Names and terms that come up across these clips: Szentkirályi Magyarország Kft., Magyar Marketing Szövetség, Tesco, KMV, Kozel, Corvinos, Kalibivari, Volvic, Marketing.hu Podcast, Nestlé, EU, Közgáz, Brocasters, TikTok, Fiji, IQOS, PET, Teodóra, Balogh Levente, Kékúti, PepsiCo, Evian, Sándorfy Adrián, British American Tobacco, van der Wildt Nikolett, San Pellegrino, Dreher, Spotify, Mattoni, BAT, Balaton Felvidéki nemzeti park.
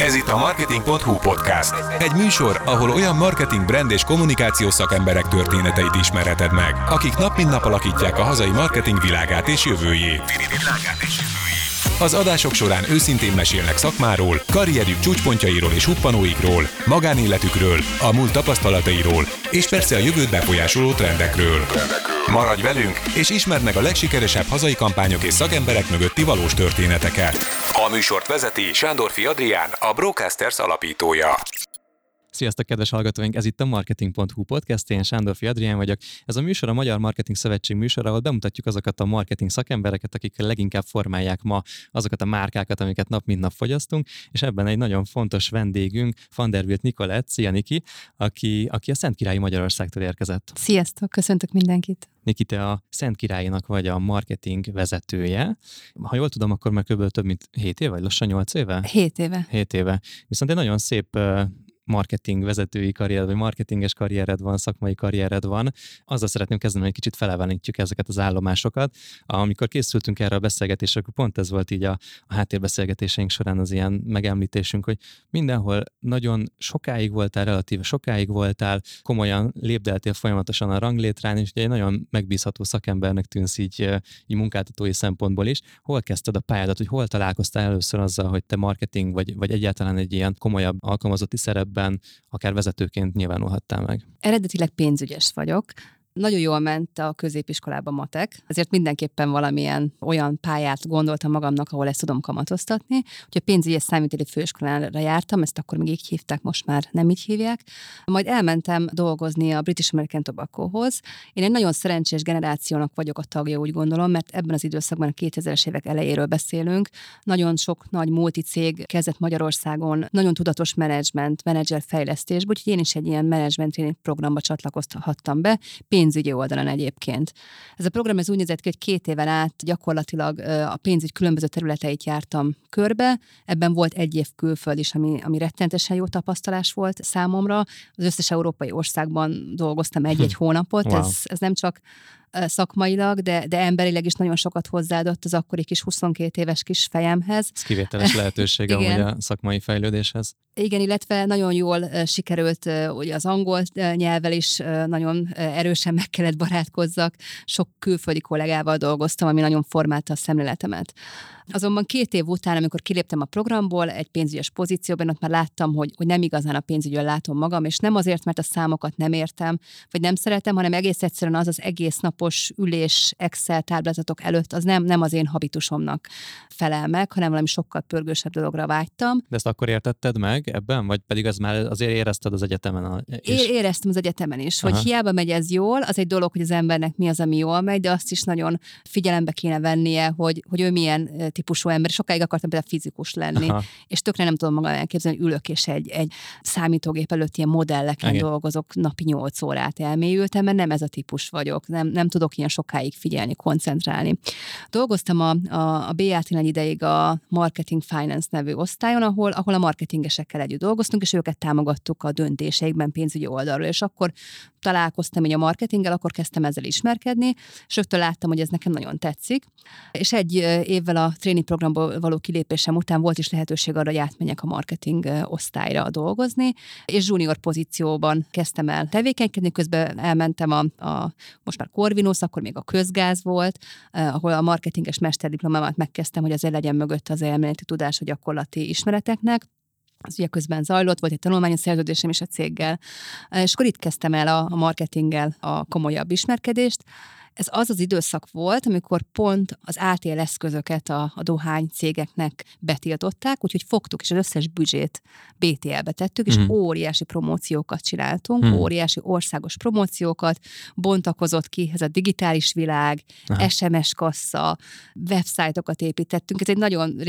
Ez itt a Marketing.hu Podcast. Egy műsor, ahol olyan marketing, brand és kommunikáció szakemberek történeteit ismerheted meg, akik nap mint nap alakítják a hazai marketing világát és jövőjét. Az adások során őszintén mesélnek szakmáról, karrierjük csúcspontjairól és huppanóikról, magánéletükről, a múlt tapasztalatairól, és persze a jövőt befolyásoló trendekről. Maradj velünk, és ismerd meg a legsikeresebb hazai kampányok és szakemberek mögötti valós történeteket. A műsort vezeti Sándorfy Adrián, a Brocasters alapítója. Sziasztok, kedves hallgatóink! Ez itt a Marketing.hu Podcast, én Sándorfy Adrián vagyok. Ez a műsor a Magyar Marketing Szövetség műsora, ahol bemutatjuk azokat a marketing szakembereket, akik leginkább formálják ma azokat a márkákat, amiket nap mint nap fogyasztunk, és ebben egy nagyon fontos vendégünk, van der Wildt Nikolett, szia Niki, aki a Szentkirályi Magyarországtól érkezett. Sziasztok, köszöntök mindenkit! Niki, te a Szentkirályinak vagy a marketing vezetője. Ha jól tudom, akkor már kb. Több mint 7 éve, vagy lassan 8 éve? 7 éve. 7 éve. Viszont egy nagyon szép marketing vezetői karriered, vagy marketinges karriered van, szakmai karriered van. Azzal szeretném kezdeni, hogy kicsit felevelenítjük ezeket az állomásokat. Amikor készültünk erre a beszélgetésre, akkor pont ez volt így a háttérbeszélgetéseink során az ilyen megemlítésünk, hogy mindenhol nagyon sokáig voltál, relatíve sokáig voltál, komolyan lépdeltél folyamatosan a ranglétrán, és ugye egy nagyon megbízható szakembernek tűnsz így munkáltatói szempontból is. Hol kezdted a pályádat, hogy hol találkoztál először azzal, hogy te marketing vagy egyáltalán egy ilyen komolyabb alkalmazotti szerep, akár vezetőként nyilvánulhattál meg? Eredetileg pénzügyes vagyok. Nagyon jól ment a középiskolába matek, ezért mindenképpen valamilyen olyan pályát gondoltam magamnak, ahol ezt tudom kamatoztatni. Úgyhogy pénzügyes számítéli főiskolára jártam, ezt akkor még így hívták, most már nem így hívják. Majd elmentem dolgozni a British American Tobaccohoz. Én egy nagyon szerencsés generációnak vagyok a tagja, úgy gondolom, mert ebben az időszakban, a 2000-es évek elejéről beszélünk. Nagyon sok nagy multicég kezdett Magyarországon, nagyon tudatos menedzserfejlesztésből, úgyhogy én is egy ilyen menedzsment programba csatlakozhattam be. Pénzügyi oldalon egyébként. Ez a program úgy nézett ki, hogy 2 éven át gyakorlatilag a pénzügy különböző területeit jártam körbe. Ebben volt egy év külföld is, ami rettentesen jó tapasztalás volt számomra. Az összes európai országban dolgoztam egy-egy hónapot. Wow. Ez nem csak szakmailag, de emberileg is nagyon sokat hozzáadott az akkori kis 22 éves kis fejemhez. Ez kivételes lehetőség amúgy a szakmai fejlődéshez. Igen, illetve nagyon jól sikerült, ugye az angol nyelvvel is nagyon erősen meg kellett barátkozzak. Sok külföldi kollégával dolgoztam, ami nagyon formálta a szemléletemet. Azonban 2 év után, amikor kiléptem a programból, egy pénzügyes pozícióban, ott már láttam, hogy nem igazán a pénzügyön látom magam, és nem azért, mert a számokat nem értem, vagy nem szeretem, hanem egész egyszerűen az egész napos ülés Excel táblázatok előtt, az nem az én habitusomnak felel meg, hanem valami sokkal pörgősebb dologra vágytam. De ezt akkor értetted meg ebben, vagy pedig az már azért érezted az egyetemen is? Éreztem az egyetemen is, hogy hiába megy ez jól, az egy dolog, hogy az embernek mi az, ami jól megy, de azt is nagyon figyelembe kéne vennie, hogy ő milyen típusú ember. Sokáig akartam például fizikus lenni, és tökre nem tudom magam elképzelni, hogy ülök és egy számítógép előtt ilyen modelleken dolgozok napi 8 órát elmélyültem, mert nem ez a típus vagyok, nem tudok ilyen sokáig figyelni, koncentrálni. Dolgoztam a BAT-nél egy ideig a Marketing Finance nevű osztályon, ahol a marketingesekkel együtt dolgoztunk, és őket támogattuk a döntéseikben pénzügyi oldalról, és akkor találkoztam így a marketinggel, akkor kezdtem ezzel ismerkedni, és rögtön láttam, hogy ez nekem nagyon tetszik, és egy évvel a training programból való kilépésem után volt is lehetőség arra, hogy átmenjek a marketing osztályra dolgozni, és junior pozícióban kezdtem el tevékenykedni, közben elmentem a most már Corvinos, akkor még a Közgáz volt, ahol a marketinges mesterdiplomámat megkezdtem, hogy azért legyen mögött az elméleti tudás a gyakorlati ismereteknek. Az ugye közben zajlott, volt egy tanulmányos szerződésem is a céggel, és akkor itt kezdtem el a marketinggel a komolyabb ismerkedést. Ez az időszak volt, amikor pont az ATL eszközöket a dohány cégeknek betiltották, úgyhogy fogtuk, és az összes büdzsét BTL-be tettük, és óriási promóciókat csináltunk, óriási országos promóciókat, bontakozott ki ez a digitális világ, SMS kassa, websájtokat építettünk, ez egy nagyon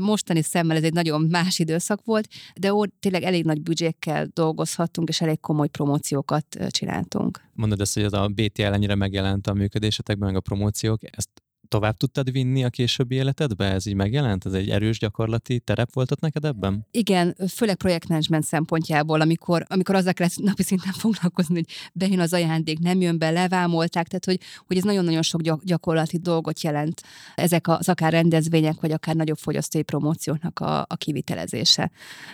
mostani szemmel ez egy nagyon más időszak volt, de tényleg elég nagy büdzsékkel dolgozhattunk, és elég komoly promóciókat csináltunk. Mondod ezt, hogy ez a BTL ennyire megjelent a működésetekben, meg a promóciók, ezt tovább tudtad vinni a későbbi életedbe? Ez így megjelent? Ez egy erős gyakorlati terep volt neked ebben? Igen, főleg projektmenedzsment szempontjából, amikor azzal kellett napi szinten foglalkozni, hogy bejön az ajándék, nem jön be, levámolták, tehát hogy ez nagyon-nagyon sok gyakorlati dolgot jelent. Ezek az akár rendezvények, vagy akár nagyobb fogyasztói promócióknak a kivitelezése.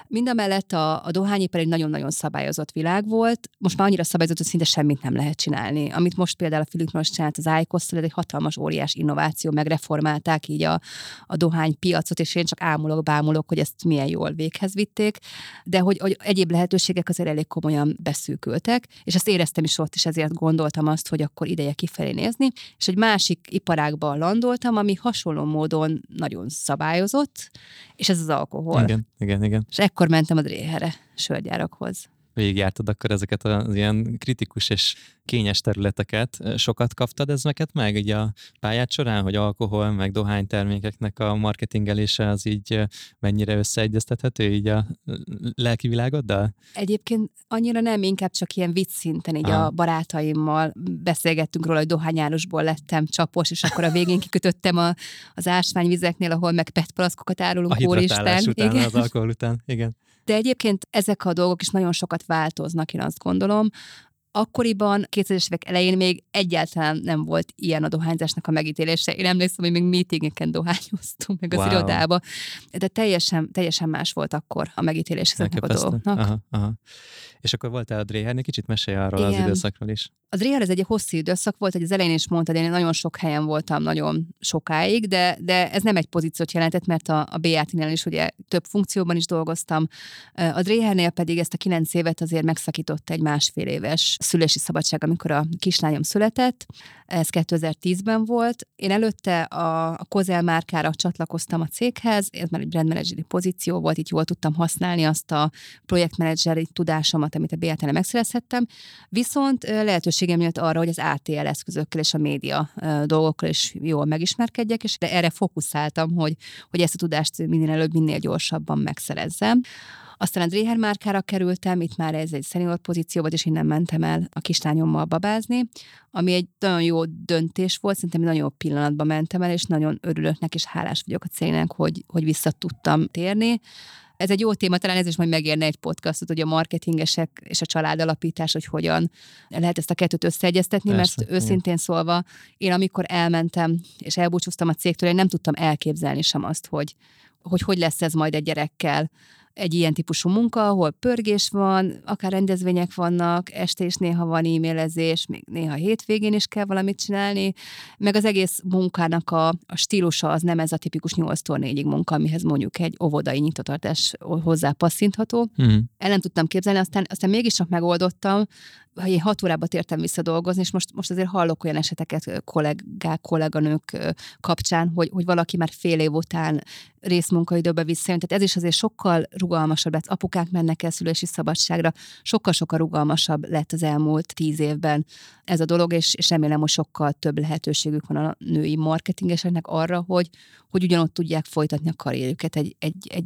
Mindamellett a dohányipar egy nagyon-nagyon szabályozott világ volt. Most már annyira szabályozott, hogy szinte semmit nem lehet csinálni. Amit most például a Philip csinált az IQOS-tal, ez egy hatalmas, óriás innováció, megreformálták így a dohánypiacot, és én csak bámulok, hogy ezt milyen jól véghez vitték, de hogy egyéb lehetőségek azért elég komolyan beszűkültek, és ezt éreztem is ott, és ezért gondoltam azt, hogy akkor ideje kifelé nézni, és egy másik iparágban landoltam, ami hasonló módon nagyon szabályozott, és ez az alkohol. Igen. És ekkor mentem a Dreherre, sörgyárakhoz. Végigjártad akkor ezeket az ilyen kritikus és kényes területeket. Sokat kaptad ez neked meg így a pályád során, hogy alkohol, meg dohánytermékeknek a marketingelése az így mennyire összeegyeztethető így a lelki világoddal? Egyébként annyira nem, inkább csak ilyen vicc szinten így a barátaimmal beszélgettünk róla, hogy dohányárusból lettem csapos, és akkor a végén kikötöttem az ásványvizeknél, ahol meg petpalaszkokat árulunk. A hidratálás után, igen. Az alkohol után, igen. De egyébként ezek a dolgok is nagyon sokat változnak, én azt gondolom. Akkoriban, 2000-es évek elején még egyáltalán nem volt ilyen a dohányzásnak a megítélése. Én emlékszem, hogy még meetingeken dohányoztunk, meg az irodába. De teljesen más volt akkor a megítélés ezeknek a dolgoknak. Aha. És akkor voltál a Drehernél, kicsit mesélj arról az időszakról is. A Dreher ez egy hosszú időszak volt, hogy az elején is mondtad, én nagyon sok helyen voltam nagyon sokáig, de ez nem egy pozíciót jelentett, mert a BAT-nél is ugye több funkcióban is dolgoztam. A Drehernél pedig ezt a 9 évet azért megszakított egy másfél éves szülési szabadság, amikor a kislányom született. Ez 2010-ben volt. Én előtte a Kozel márkára csatlakoztam a céghez, ez már egy brandmenedzseri pozíció volt, így jól tudtam használni azt a projektmenedzseri tudásomat, amit a BAT-nél megszerezhettem. Viszont lehetőségem nyílt arra, hogy az ATL eszközökkel és a média dolgokkal is jól megismerkedjek, és erre fókuszáltam, hogy ezt a tudást minél előbb, minél gyorsabban megszerezzem. Aztán a Dreher márkára kerültem, itt már ez egy senior pozíció volt, és innen mentem el a kislányommal babázni, ami egy nagyon jó döntés volt, szerintem nagyon jó pillanatban mentem el, és nagyon örülök neki, és hálás vagyok a cégnek, hogy vissza tudtam térni. Ez egy jó téma, talán ez is majd megérne egy podcastot, hogy a marketingesek és a családalapítás, hogy hogyan lehet ezt a kettőt összeegyeztetni, persze, mert őszintén szólva, én amikor elmentem és elbúcsúztam a cégtől, én nem tudtam elképzelni sem azt, hogy lesz ez majd egy gyerekkel. Egy ilyen típusú munka, ahol pörgés van, akár rendezvények vannak, este is néha van e-mailezés, még néha hétvégén is kell valamit csinálni, meg az egész munkának a stílusa az nem ez a tipikus 8-tól 4-ig munka, amihez mondjuk egy óvodai nyitvatartás hozzá passzintható. El nem tudtam képzelni, aztán mégis csak megoldottam, hogy én 6 órában tértem vissza dolgozni, és most azért hallok olyan eseteket kolléganők kapcsán, hogy valaki már fél év után részmunkaidőbe visszajön. Tehát ez is azért sokkal rugalmasabb lett. Apukák mennek el szülési szabadságra. Sokkal-sokkal rugalmasabb lett az elmúlt 10 évben ez a dolog, és remélem, hogy sokkal több lehetőségük van a női marketingeseknek arra, hogy ugyanott tudják folytatni a karrierüket egy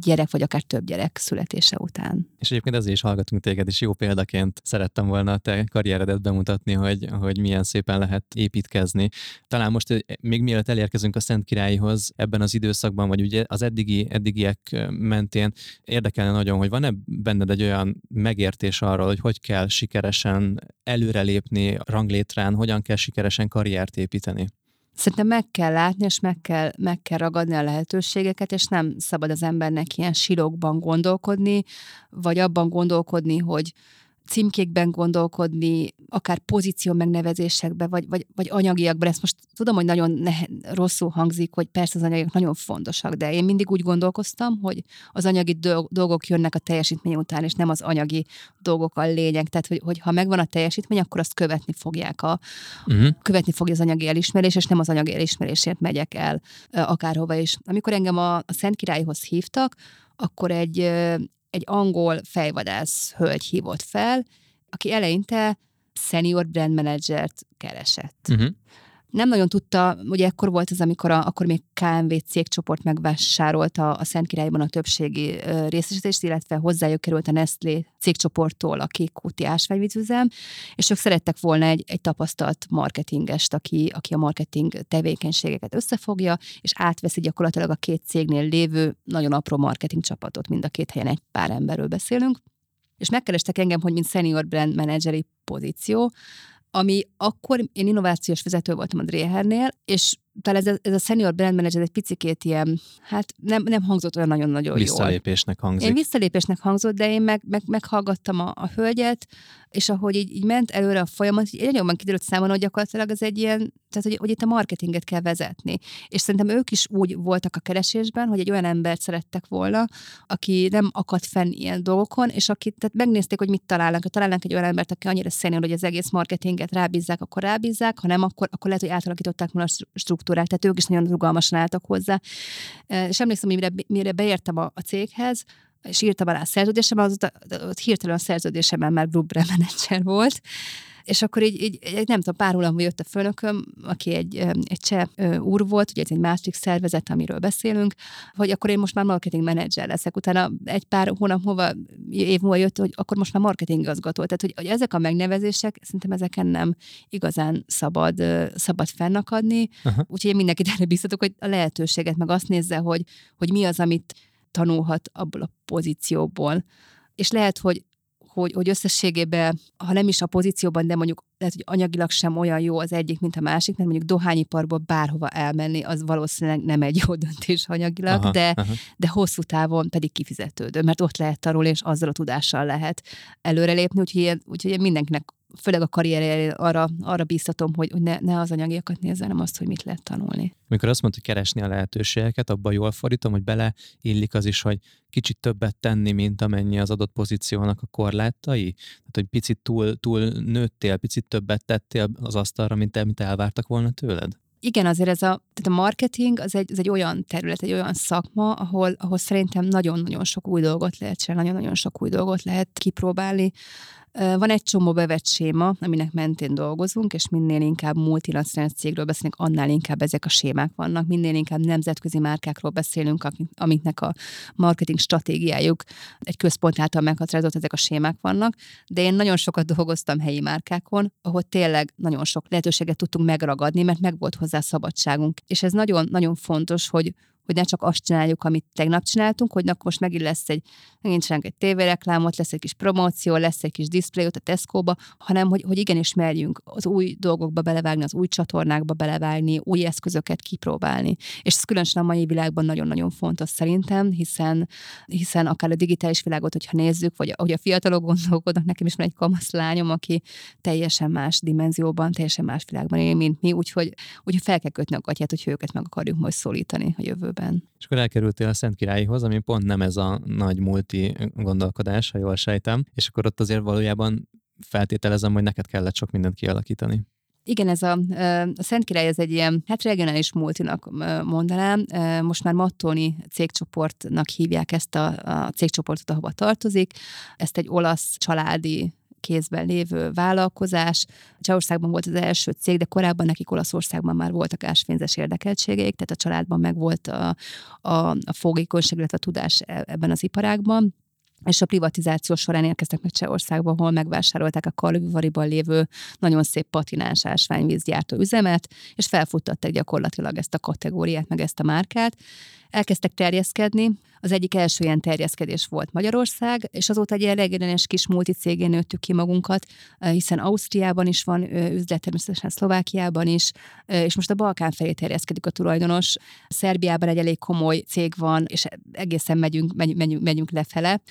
gyerek, vagy akár több gyerek születése után. És egyébként ezért is hallgatunk téged, és jó példaként szerettem volna a te karrieredet bemutatni, hogy milyen szépen lehet építkezni. Talán most még mielőtt elérkezünk a Szentkirályihoz ebben az időszakban, vagy ugye az eddigiek mentén érdekelne nagyon, hogy van-e benned egy olyan megértés arról, hogy kell sikeresen előrelépni ranglétrán, hogyan kell sikeresen karriert építeni? Szerintem meg kell látni, és meg kell ragadni a lehetőségeket, és nem szabad az embernek ilyen silókban gondolkodni, vagy abban gondolkodni, hogy címkékben gondolkodni, akár pozíció megnevezésekbe, vagy anyagiakban. Ezt most tudom, hogy nagyon rosszul hangzik, hogy persze az anyagiak nagyon fontosak, de én mindig úgy gondolkoztam, hogy az anyagi dolgok jönnek a teljesítmény után, és nem az anyagi dolgok a lényeg. Tehát, hogy ha megvan a teljesítmény, akkor azt követni fogják. Követni fogja az anyagi elismerés, és nem az anyagi elismerésért megyek el akárhova is. Amikor engem a Szentkirályihoz hívtak, akkor egy angol fejvadász hölgy hívott fel, aki eleinte senior brand managert keresett. Nem nagyon tudta, ugye ekkor volt az, amikor akkor még KMV cégcsoport megvásárolta a Szentkirályon a többségi részesedést, illetve hozzájuk került a Nestlé cégcsoporttól a Kékúti ásványvízüzem, és ők szerettek volna egy tapasztalt marketingest, aki a marketing tevékenységeket összefogja, és átveszi gyakorlatilag a két cégnél lévő nagyon apró marketing csapatot, mind a két helyen egy pár emberről beszélünk. És megkerestek engem, hogy mint senior brand manageri pozíció, ami akkor, én innovációs vezető voltam a Drehernél, és talán ez a senior brand manager egy picikét ilyen, hát nem hangzott olyan nagyon-nagyon jól. Visszalépésnek hangzik. Én visszalépésnek hangzott, de én meghallgattam a hölgyet, és ahogy így ment előre a folyamat, így nagyon kiderült számomra, hogy gyakorlatilag ez egy ilyen, tehát hogy itt a marketinget kell vezetni. És szerintem ők is úgy voltak a keresésben, hogy egy olyan embert szerettek volna, aki nem akadt fenn ilyen dolgokon, és aki, tehát megnézték, hogy mit találnak. Ha találnak egy olyan embert, aki annyira senior, hogy az egész marketinget rábízzák, akkor rábízzák, ha nem, akkor lehet, hogy átalakították volna a struktúrát. Tehát ők is nagyon rugalmasan álltak hozzá. És emlékszem, hogy mire beértem a céghez, és írtam alá a szerződésem, az ott hirtelen a szerződésemben már group manager volt, és akkor így nem tudom, pár hónapban jött a főnököm, aki egy cseh úr volt, ugye ez egy másik szervezet, amiről beszélünk, hogy akkor én most már marketing menedzser leszek. Utána egy pár hónap év múlva jött, hogy akkor most már marketing igazgató. Tehát, hogy ezek a megnevezések, szerintem ezeken nem igazán szabad fennakadni. Aha. Úgyhogy én mindenkit erre bíztatok, hogy a lehetőséget meg azt nézze, hogy mi az, amit tanulhat abból a pozícióból. És lehet, hogy összességében, ha nem is a pozícióban, de mondjuk lehet, hogy anyagilag sem olyan jó az egyik, mint a másik, mert mondjuk dohányiparból bárhova elmenni, az valószínűleg nem egy jó döntés anyagilag, de hosszú távon pedig kifizetődő, mert ott lehet tanulni, és azzal a tudással lehet előrelépni, úgyhogy mindenkinek, főleg a karrierjére arra bíztatom, hogy ne az anyagiakat nézze, hanem azt, hogy mit lehet tanulni. Amikor azt mondta, hogy keresni a lehetőségeket, abban jól fordítom, hogy beleillik az is, hogy kicsit többet tenni, mint amennyi az adott pozíciónak a korlátai? Tehát, hogy picit túl nőttél, picit többet tettél az asztalra, mint elvártak volna tőled? Igen, azért tehát a marketing az egy olyan terület, egy olyan szakma, ahol szerintem nagyon-nagyon sok új dolgot lehet csinálni, nagyon-nagyon sok új dolgot lehet kipróbálni. Van egy csomó bevett séma, aminek mentén dolgozunk, és minél inkább multinacionális cégről beszélünk, annál inkább ezek a sémák vannak, minél inkább nemzetközi márkákról beszélünk, amiknek a marketing stratégiájuk egy központ által meghatározott, ezek a sémák vannak, de én nagyon sokat dolgoztam helyi márkákon, ahol tényleg nagyon sok lehetőséget tudtunk megragadni, mert meg volt hozzá szabadságunk. És ez nagyon-nagyon fontos, hogy ne csak azt csináljuk, amit tegnap csináltunk, hogy most megint lesz egy tévéreklámot, lesz egy kis promóció, lesz egy kis display ott a Tesco-ba, hanem hogy igenis merjünk az új dolgokba belevágni, az új csatornákba belevágni, új eszközöket kipróbálni. És ez különösen a mai világban nagyon-nagyon fontos szerintem, hiszen akár a digitális világot, hogyha nézzük, vagy ahogy a fiatalok gondolkodnak, nekem is van egy kamasz lányom, aki teljesen más dimenzióban, teljesen más világban él, mint mi, úgyhogy fel kell kötni a gatyát, hogy őket meg akarjuk majd szólítani a jövőben. És akkor elkerültél a Szentkirályihoz, ami pont nem ez a nagy multi gondolkodás, ha jól sejtem, és akkor ott azért valójában feltételezem, hogy neked kellett sok mindent kialakítani. Igen, ez a Szentkirály ez egy ilyen, hát regionális multinak mondanám, most már Mattoni cégcsoportnak hívják ezt a cégcsoportot, ahova tartozik, ezt egy olasz családi kézben lévő vállalkozás. Csehországban volt az első cég, de korábban nekik Olaszországban már voltak ásványzes érdekeltségeik, tehát a családban meg volt a fogékonyság, illetve a tudás ebben az iparágban. És a privatizáció során érkeztek meg Csehországba, ahol megvásárolták a Kalibivariban lévő nagyon szép patinás ásványvízgyártó üzemet, és felfuttatták gyakorlatilag ezt a kategóriát, meg ezt a márkát. Elkezdtek terjeszkedni, az egyik első ilyen terjeszkedés volt Magyarország, és azóta egy regionális kis multicégén nőttük ki magunkat, hiszen Ausztriában is van üzlet, természetesen Szlovákiában is, és most a Balkán felé terjeszkedik a tulajdonos. Szerbiában egy elég komoly cég van, és egészen megyünk lefele.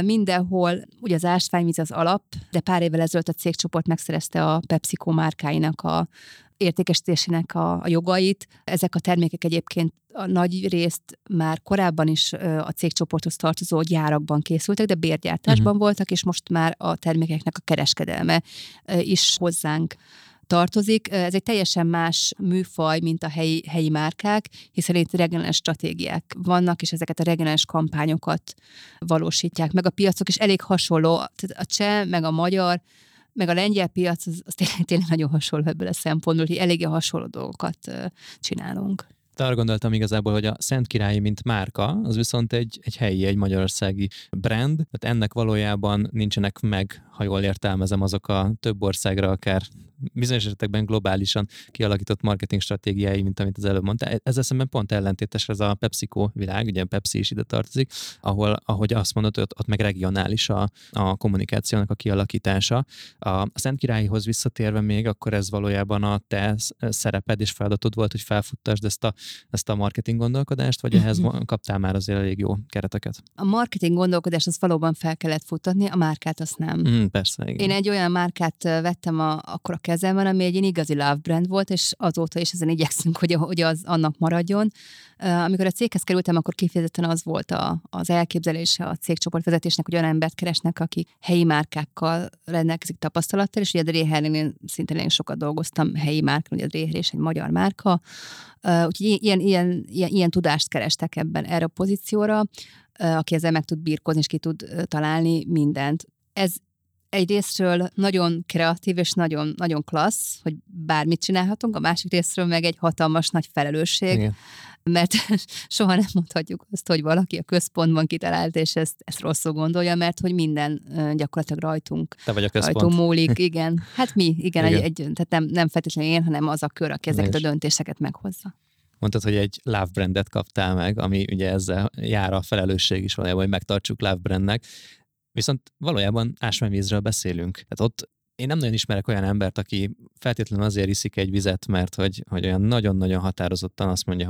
Mindenhol, ugye az ásványvíz az alap, de pár évvel ezelőtt a cégcsoport megszerezte a PepsiCo márkáinak a értékesítésének a jogait. Ezek a termékek egyébként a nagy részt már korábban is a cégcsoporthoz tartozó gyárakban készültek, de bérgyártásban voltak, és most már a termékeknek a kereskedelme is hozzánk tartozik. Ez egy teljesen más műfaj, mint a helyi márkák, hiszen itt regionális stratégiák vannak, és ezeket a regionális kampányokat valósítják meg a piacok, és elég hasonló, a cseh, meg a magyar meg a lengyel piac az tényleg nagyon hasonló ebből a szempontból, hogy eléggé hasonló dolgokat csinálunk. Arra gondoltam igazából, hogy a Szentkirályi, mint márka, az viszont egy helyi, egy magyarországi brand, tehát ennek valójában nincsenek meg, ha jól értelmezem, azok a több országra akár bizonyos esetekben globálisan kialakított marketing stratégiái, mint amit az előbb mondtál. Ezzel szemben pont ellentétes ez a PepsiCo világ, ugye Pepsi is ide tartozik, ahol, ahogy azt mondod, ott meg regionális a kommunikációnak a kialakítása. A Szentkirályihoz visszatérve még, akkor ez valójában a te szereped és feladatod volt, hogy felfuttasd ezt a marketing gondolkodást, vagy ehhez kaptál már azért elég jó kereteket? A marketing gondolkodást az valóban fel kellett futtatni, a márkát azt nem. Persze, igen. Én egy olyan márkát vettem akkor a kezemben, ami egy ilyen igazi love brand volt, és azóta is ezen igyekszünk, hogy az annak maradjon. Amikor a céghez kerültem, akkor kifejezetten az volt az elképzelése a cégcsoportvezetésnek, hogy olyan embert keresnek, aki helyi márkákkal rendelkezik tapasztalattal, és ugye a Drehernél én szintén sokat dolgoztam helyi márkán, ugye a Dreher és egy magyar márka, úgyhogy ilyen tudást kerestek ebben erre a pozícióra, aki ezzel meg tud birkózni, és ki tud találni mindent. Ez egy részről nagyon kreatív és nagyon, nagyon klassz, hogy bármit csinálhatunk, a másik részről meg egy hatalmas nagy felelősség, igen. Mert soha nem mondhatjuk azt, hogy valaki a központban kitalált, és ezt rosszul gondolja, mert hogy minden gyakorlatilag rajtunk múlik. Igen. Hát mi, igen. Tehát nem feltétlenül én, hanem az a kör, aki ezeket a döntéseket meghozza. Mondtad, hogy egy love brandet kaptál meg, ami ugye ezzel jár a felelősség is valójában, hogy megtartsuk love brandnek. Viszont valójában ásványvízről beszélünk. Tehát ott én nem nagyon ismerek olyan embert, aki feltétlenül azért iszik egy vizet, mert hogy olyan nagyon-nagyon határozottan azt mondja,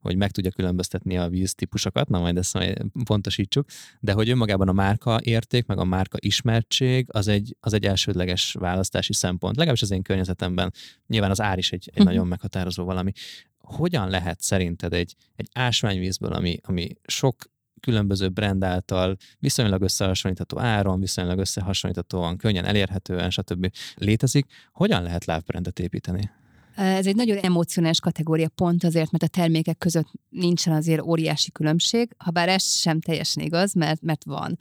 hogy meg tudja különböztetni a víztípusokat, na majd ezt pontosítsuk, de hogy önmagában a márka érték, meg a márka ismertség, az egy elsődleges választási szempont. Legalábbis az én környezetemben. Nyilván az ár is egy nagyon meghatározó valami. Hogyan lehet szerinted egy ásványvízből, ami sok különböző brand által viszonylag összehasonlítható áron, viszonylag összehasonlíthatóan, könnyen elérhetően, stb. Létezik. Hogyan lehet love brandet építeni? Ez egy nagyon emocionális kategória pont azért, mert a termékek között nincsen azért óriási különbség, habár ez sem teljesen igaz, mert van.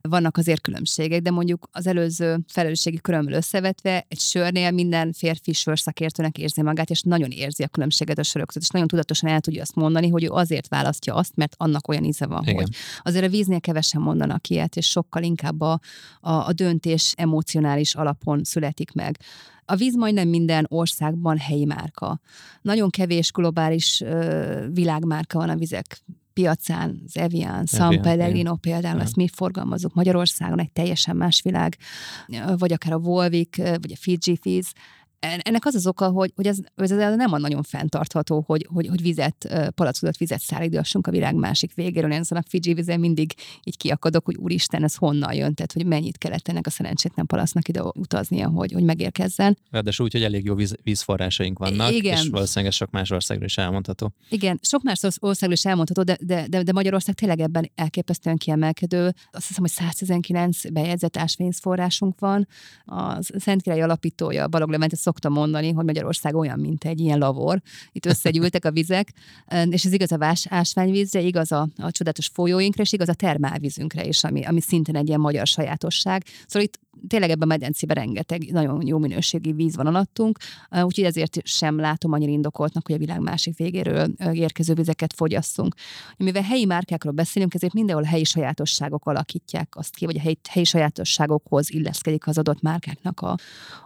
Vannak azért különbségek, de mondjuk az előző felelősségi körömmel összevetve egy sörnél minden férfi sörszakértőnek érzi magát, és nagyon érzi a különbséget a sörök között, és nagyon tudatosan el tudja azt mondani, hogy ő azért választja azt, mert annak olyan íze van, igen. Hogy azért a víznél kevesen mondanak ilyet, és sokkal inkább a döntés emocionális alapon születik meg. A víz majdnem minden országban helyi márka. Nagyon kevés globális világmárka van a vizek piacán, az Evian, San Pellegrino például, azt mi forgalmazunk Magyarországon, egy teljesen más világ, vagy akár a Volvic, vagy a Fiji víz. Ennek az az oka, hogy ez nem nagyon fenntartható, hogy vizet, palackozott vizet szállítassunk a világ másik végéről. Én azon a Fiji vizen mindig így kiakadok, hogy úristen, ez honnan jön, tehát hogy mennyit kellett ennek a szerencsétlen palacnak ide utaznia, hogy megérkezzen. Ráadásul úgy, hogy elég jó vízforrásaink vannak, igen. És valószínűleg sok más országról is elmondható. Igen, sok más országról is elmondható, de Magyarország tényleg ebben elképesztően kiemelkedő. Azt hiszem, hogy 119 bejegyzett ásványvízforrásunk van. A Szentkirályi alapítója, Balogh Levente szokta mondani, hogy Magyarország olyan, mint egy ilyen lavor. Itt összegyűltek a vizek, és ez igaz a ásványvízre, igaz a csodálatos folyóinkra, és igaz a termálvízünkre is, ami szintén egy ilyen magyar sajátosság. Szóval itt tényleg ebben a medencében rengeteg nagyon jó minőségi víz van alattunk, úgyhogy ezért sem látom annyira indokoltnak, hogy a világ másik végéről érkező vizeket fogyasszunk. Mivel helyi márkákról beszélünk, ezért mindenhol helyi sajátosságok alakítják azt ki, vagy a helyi sajátosságokhoz illeszkedik az adott márkáknak a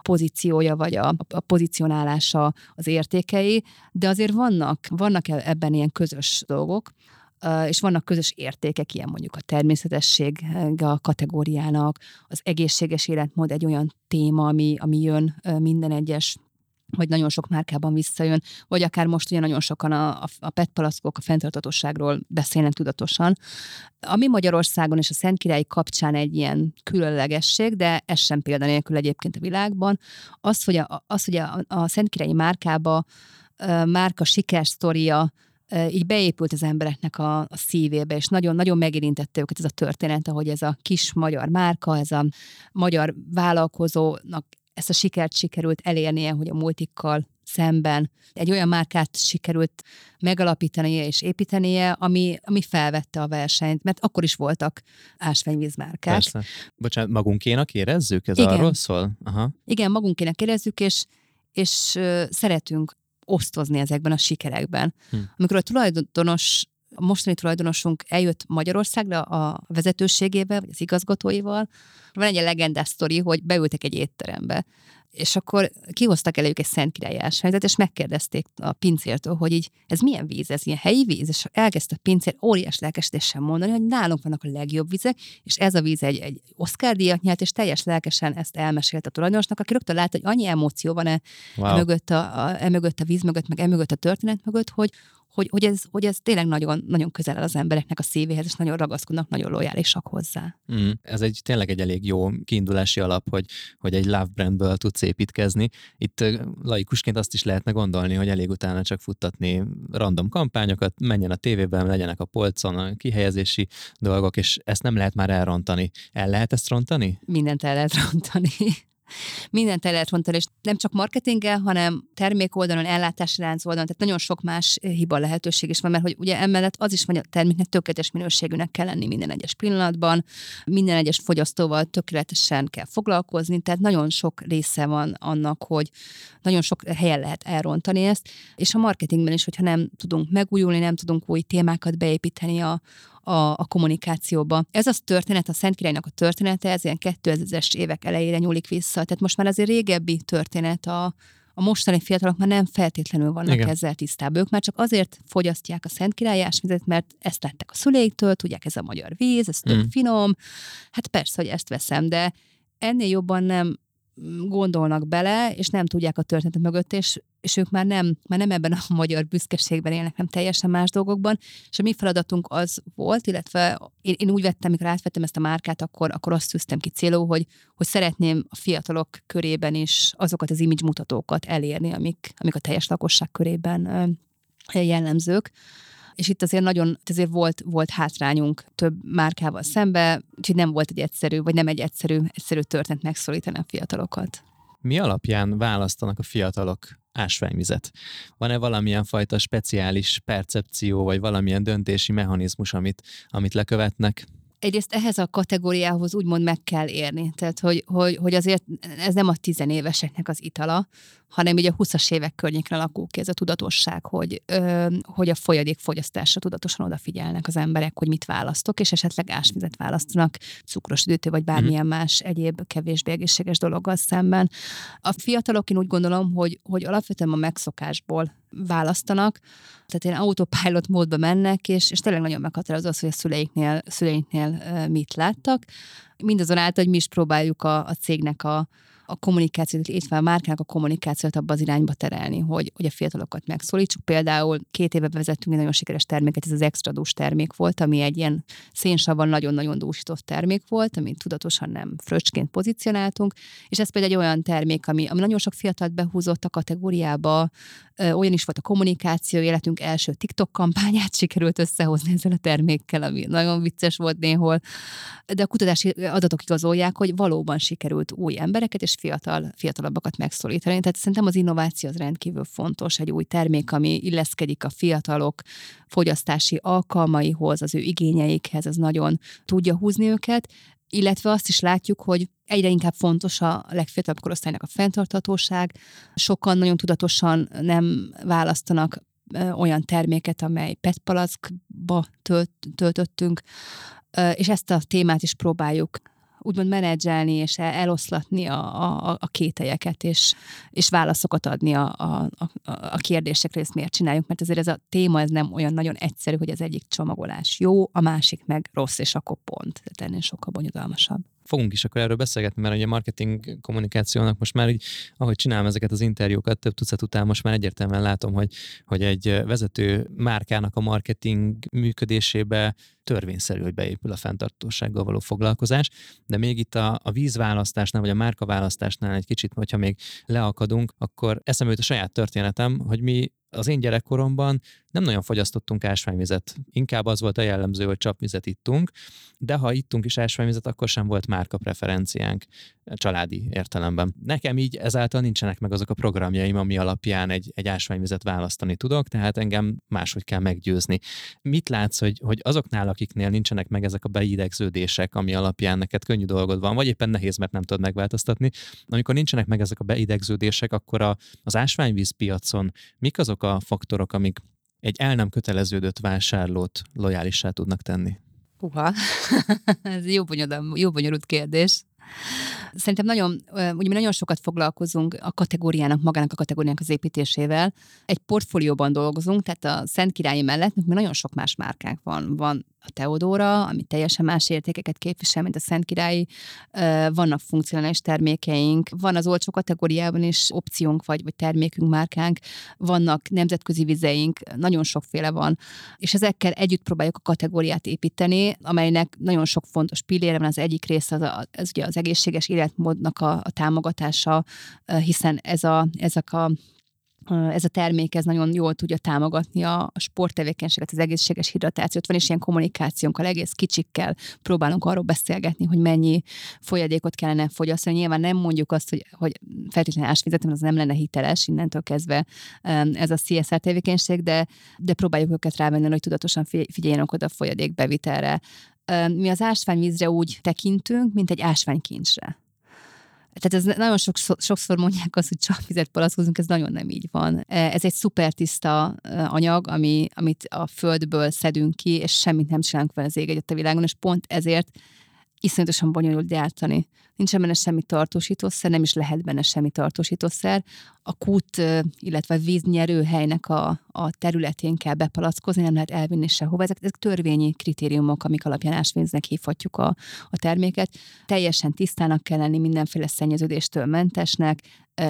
pozíciója, vagy a pozícionálása, az értékei, de azért vannak ebben ilyen közös dolgok, és vannak közös értékek, ilyen mondjuk a természetesség a kategóriának, az egészséges életmód egy olyan téma, ami jön minden egyes, vagy nagyon sok márkában visszajön, vagy akár most ugye nagyon sokan a PET palackok a fenntarthatóságról beszélnek tudatosan. Ami Magyarországon és a Szentkirályi kapcsán egy ilyen különlegesség, de ez sem példanélkül egyébként a világban, az, hogy a Szentkirályi márkába márka sikersztoria így beépült az embereknek a szívébe, és nagyon-nagyon megérintette őket ez a történet, ahogy ez a kis magyar márka, ez a magyar vállalkozónak ezt a sikert sikerült elérnie, hogy a multikkal szemben egy olyan márkát sikerült megalapítania és építenie, ami felvette a versenyt, mert akkor is voltak ásványvízmárkák. Persze. Bocsánat, magunkénak érezzük? Ez igen. Arról szól? Aha. Igen, magunkénak érezzük, és szeretünk osztozni ezekben a sikerekben. Amikor a mostani tulajdonosunk eljött Magyarországra a vezetőségével, vagy az igazgatóival, van egy legendás sztori, hogy beültek egy étterembe, és akkor kihoztak előjük egy szentkirályi ásványvizet, és megkérdezték a pincértől, hogy így, ez milyen víz, ez ilyen helyi víz, és elkezdte a pincér óriás lelkesedéssel mondani, hogy nálunk vannak a legjobb vizek, és ez a víz egy Oscar-díjat nyert, és teljes lelkesen ezt elmesélte a tulajdonosnak, aki rögtön látta, hogy annyi emóció van mögött a víz mögött, meg mögött a történet mögött, hogy ez tényleg nagyon, nagyon közel áll az embereknek a szívéhez, és nagyon ragaszkodnak, nagyon lojálisak hozzá. Ez tényleg egy elég jó kiindulási alap, hogy egy love brandből tudsz építkezni. Itt laikusként azt is lehetne gondolni, hogy elég utána csak futtatni random kampányokat, menjen a tévében, legyenek a polcon a kihelyezési dolgok, és ezt nem lehet már elrontani. El lehet ezt rontani? Mindent el lehet rontani. Mindent el lehet rontani, és nem csak marketinggel, hanem termék oldalon, ellátási lánc oldalon, tehát nagyon sok más hiba lehetőség is van, mert hogy ugye emellett az is van, hogy a terméknek tökéletes minőségűnek kell lenni minden egyes pillanatban, minden egyes fogyasztóval tökéletesen kell foglalkozni, tehát nagyon sok része van annak, hogy nagyon sok helyen lehet elrontani ezt, és a marketingben is, hogyha nem tudunk megújulni, nem tudunk új témákat beépíteni a kommunikációba. Ez az történet, a Szentkirálynak a története, ez ilyen 2000-es évek elejére nyúlik vissza. Tehát most már azért régebbi történet, a mostani fiatalok már nem feltétlenül vannak igen. ezzel tisztában. Ők már csak azért fogyasztják a Szentkirályi ásványvizet, mert ezt látták a szüleiktől, tudják, ez a magyar víz, ez tök finom. Hát persze, hogy ezt veszem, de ennél jobban nem gondolnak bele, és nem tudják a történetet mögött, és ők már nem ebben a magyar büszkeségben élnek, nem teljesen más dolgokban, és a mi feladatunk az volt, illetve én úgy vettem, amikor átvettem ezt a márkát, akkor azt tűztem ki célul, hogy szeretném a fiatalok körében is azokat az image mutatókat elérni, amik a teljes lakosság körében jellemzők. És itt azért volt hátrányunk több márkával szembe, úgyhogy nem volt egy egyszerű, vagy nem egy egyszerű történet megszólítani a fiatalokat. Mi alapján választanak a fiatalok ásványvizet? Van-e valamilyen fajta speciális percepció, vagy valamilyen döntési mechanizmus, amit lekövetnek? Egyrészt ehhez a kategóriához úgymond meg kell érni. Tehát, hogy azért ez nem a tizenéveseknek az itala, hanem így a 20-as évek környékre alakul ki ez a tudatosság, hogy a folyadékfogyasztásra tudatosan odafigyelnek az emberek, hogy mit választok, és esetleg ásvizet választanak cukros üdítő, vagy bármilyen más egyéb kevésbé egészséges dologgal szemben. A fiatalok, én úgy gondolom, hogy alapvetően a megszokásból választanak, tehát ilyen autopilot módba mennek, és tényleg nagyon meghatározó az, hogy a szüleiknél mit láttak. Mindazonáltal, hogy mi is próbáljuk a cégnek a kommunikációt, illetve a márkának a kommunikációt abba az irányba terelni, hogy a fiatalokat megszólítsuk. Például 2 éve vezettünk egy nagyon sikeres terméket, ez az extra dús termék volt, ami egy ilyen szénsavban nagyon-nagyon dúsított termék volt, amit tudatosan nem fröccsként pozícionáltunk, és ez például egy olyan termék, ami nagyon sok fiatalt behúzott a kategóriába, olyan is volt a kommunikáció, életünk első TikTok kampányát sikerült összehozni ezzel a termékkel, ami nagyon vicces volt néhol, de a kutatási adatok igazolják, hogy valóban sikerült új embereket és fiatalabbakat megszólítani. Tehát szerintem az innováció az rendkívül fontos, egy új termék, ami illeszkedik a fiatalok fogyasztási alkalmaihoz, az ő igényeikhez, az nagyon tudja húzni őket, illetve azt is látjuk, hogy egyre inkább fontos a legfiatalabb korosztálynak a fenntarthatóság. Sokan nagyon tudatosan nem választanak olyan terméket, amely petpalackba töltöttünk, és ezt a témát is próbáljuk úgymond menedzselni és eloszlatni a kételyeket, és válaszokat adni a kérdésekre, ezt miért csináljuk, mert azért ez a téma ez nem olyan nagyon egyszerű, hogy az egyik csomagolás jó, a másik meg rossz, és akkor pont. Tehát ennél sokkal bonyodalmasabb. Fogunk is akkor erről beszélgetni, mert ugye a marketing kommunikációnak most már, így, ahogy csinálom ezeket az interjúkat, több tucat után most már egyértelműen látom, hogy egy vezető márkának a marketing működésébe törvényszerű, hogy beépül a fenntartósággal való foglalkozás, de még itt a vízválasztásnál, vagy a márkaválasztásnál egy kicsit, hogyha még leakadunk, akkor eszembe jut a saját történetem, hogy mi Az én gyerekkoromban nem nagyon fogyasztottunk ásványvizet. Inkább az volt a jellemző, hogy csapvizet ittunk, de ha ittunk is ásványvizet, akkor sem volt márka preferenciánk családi értelemben. Nekem így ezáltal nincsenek meg azok a programjaim, ami alapján egy ásványvizet választani tudok, tehát engem máshogy kell meggyőzni. Mit látsz, hogy azoknál, akiknél nincsenek meg ezek a beidegződések, ami alapján neked könnyű dolgod van, vagy éppen nehéz, mert nem tudod megváltoztatni, amikor nincsenek meg ezek a beidegződések, akkor az ásványvízpiacon mik azok a faktorok, amik egy el nem köteleződött vásárlót lojálissá tudnak tenni? Puha, ez jó bonyolult kérdés. Szerintem mi nagyon sokat foglalkozunk a kategóriának, magának a kategóriának az építésével. Egy portfólióban dolgozunk, tehát a Szentkirályi mellett még nagyon sok más márkánk van. Van a Teodóra, ami teljesen más értékeket képvisel, mint a Szentkirályi. Vannak funkcionális termékeink, van az olcsó kategóriában is opciónk vagy termékünk, márkánk, vannak nemzetközi vizeink, nagyon sokféle van, és ezekkel együtt próbáljuk a kategóriát építeni, amelynek nagyon sok fontos pillére van. Az egyik része az ugye az egészséges életmódnak a támogatása, hiszen ez a termék, ez nagyon jól tudja támogatni a sporttevékenységet, az egészséges hidratációt. Van is ilyen kommunikációnk, a egész kicsikkel próbálunk arról beszélgetni, hogy mennyi folyadékot kellene fogyasztani. Nyilván nem mondjuk azt, hogy feltétlenül ásvizet, mert az nem lenne hiteles, innentől kezdve ez a CSR tevékenység, de próbáljuk őket rávenni, hogy tudatosan figyeljenek oda a folyadékbevitelre. Mi az ásványvízre úgy tekintünk, mint egy ásványkincsre. Tehát ez nagyon sokszor mondják azt, hogy csapvizet palackozunk, ez nagyon nem így van. Ez egy szuper tiszta anyag, amit a földből szedünk ki, és semmit nem csinálunk vele az ég egyet a világon, és pont ezért iszonyatosan bonyolult gyártani. Nincs benne semmi tartósítószer, nem is lehet benne semmi tartósítószer. A kút, illetve a víznyerőhelynek a területén kell bepalackozni, nem lehet elvinni sehova. Ezek törvényi kritériumok, amik alapján ásványvíznek hívhatjuk a terméket. Teljesen tisztának kell lenni, mindenféle szennyeződéstől mentesnek,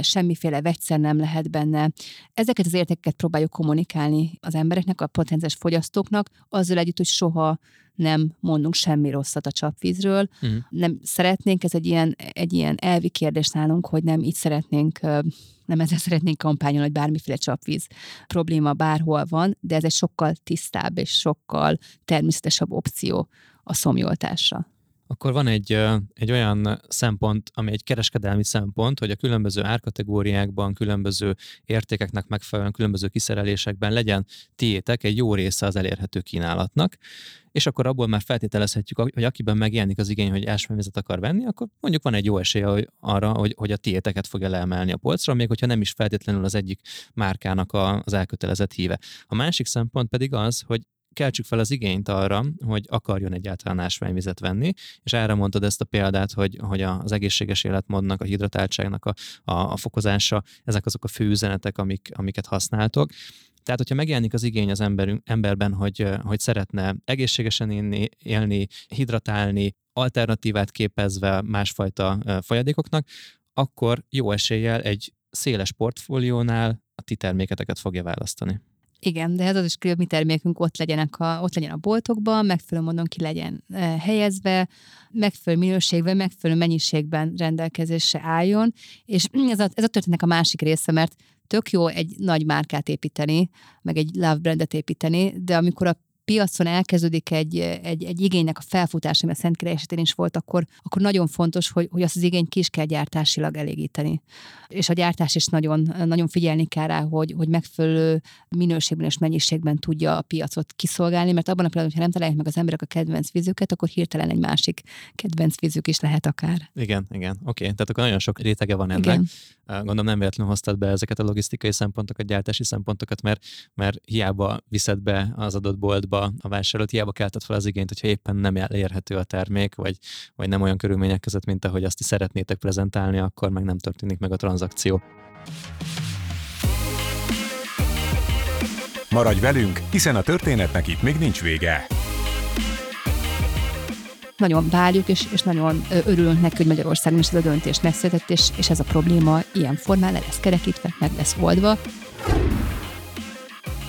semmiféle vegyszer nem lehet benne. Ezeket az értékeket próbáljuk kommunikálni az embereknek, a potenciális fogyasztóknak, azzal együtt, hogy soha nem mondunk semmi rosszat a csapvízről. Mm. Nem szeretnénk, ez egy ilyen elvi kérdés nálunk, hogy nem ezzel szeretnénk kampányolni, hogy bármiféle csapvíz probléma bárhol van, de ez egy sokkal tisztább és sokkal természetesebb opció a szomjoltásra. Akkor van egy olyan szempont, ami egy kereskedelmi szempont, hogy a különböző árkategóriákban, különböző értékeknek megfelelően, különböző kiszerelésekben legyen tiétek egy jó része az elérhető kínálatnak, és akkor abból már feltételezhetjük, hogy akiben megjelenik az igény, hogy ásványvizet akar venni, akkor mondjuk van egy jó esélye arra, hogy a tiéteket fogja leemelni a polcra, még hogyha nem is feltétlenül az egyik márkának az elkötelezett híve. A másik szempont pedig az, hogy keltsük fel az igényt arra, hogy akarjon egyáltalán ásványvizet venni, és erre mondtad ezt a példát, hogy az egészséges életmódnak, a hidratáltságnak a fokozása, ezek azok a fő üzenetek, amiket használtok. Tehát, hogyha megjelenik az igény az emberben, hogy szeretne egészségesen élni, hidratálni, alternatívát képezve másfajta folyadékoknak, akkor jó eséllyel egy széles portfóliónál a ti terméketeket fogja választani. Igen, de ez az is kell, hogy mi termékünk ott legyen a boltokban, megfelelő módon ki legyen helyezve, megfelelő minőségben, megfelelő mennyiségben rendelkezésre álljon, és ez a történetnek a másik része, mert tök jó egy nagy márkát építeni, meg egy love brandet építeni, de amikor a piacon elkezdődik egy igénynek a felfutása, ami a Szentkirályi esetén is volt, akkor nagyon fontos, hogy azt az igényt ki is kell gyártásilag elégíteni. És a gyártás is nagyon, nagyon figyelni kell rá, hogy megfelelő minőségben és mennyiségben tudja a piacot kiszolgálni, mert abban a pillanatban, hogyha nem találják meg az emberek a kedvenc vízüket, akkor hirtelen egy másik kedvenc vízük is lehet akár. Igen. Oké. Tehát akkor nagyon sok rétege van ennek. Igen. Gondolom nem véletlenül hoztad be ezeket a logisztikai szempontokat, gyártási szempontokat, mert hiába viszed be az adott boltba a vásárlót, hiába keltett fel az igényt, hogyha éppen nem elérhető a termék, vagy nem olyan körülmények között, mint ahogy azt is szeretnétek prezentálni, akkor meg nem történik meg a tranzakció. Maradj velünk, hiszen a történetnek itt még nincs vége. Nagyon várjuk, és nagyon örülünk neki, hogy Magyarországon is ez a döntés megszületett, és ez a probléma ilyen formán lesz kerekítve, meg lesz oldva.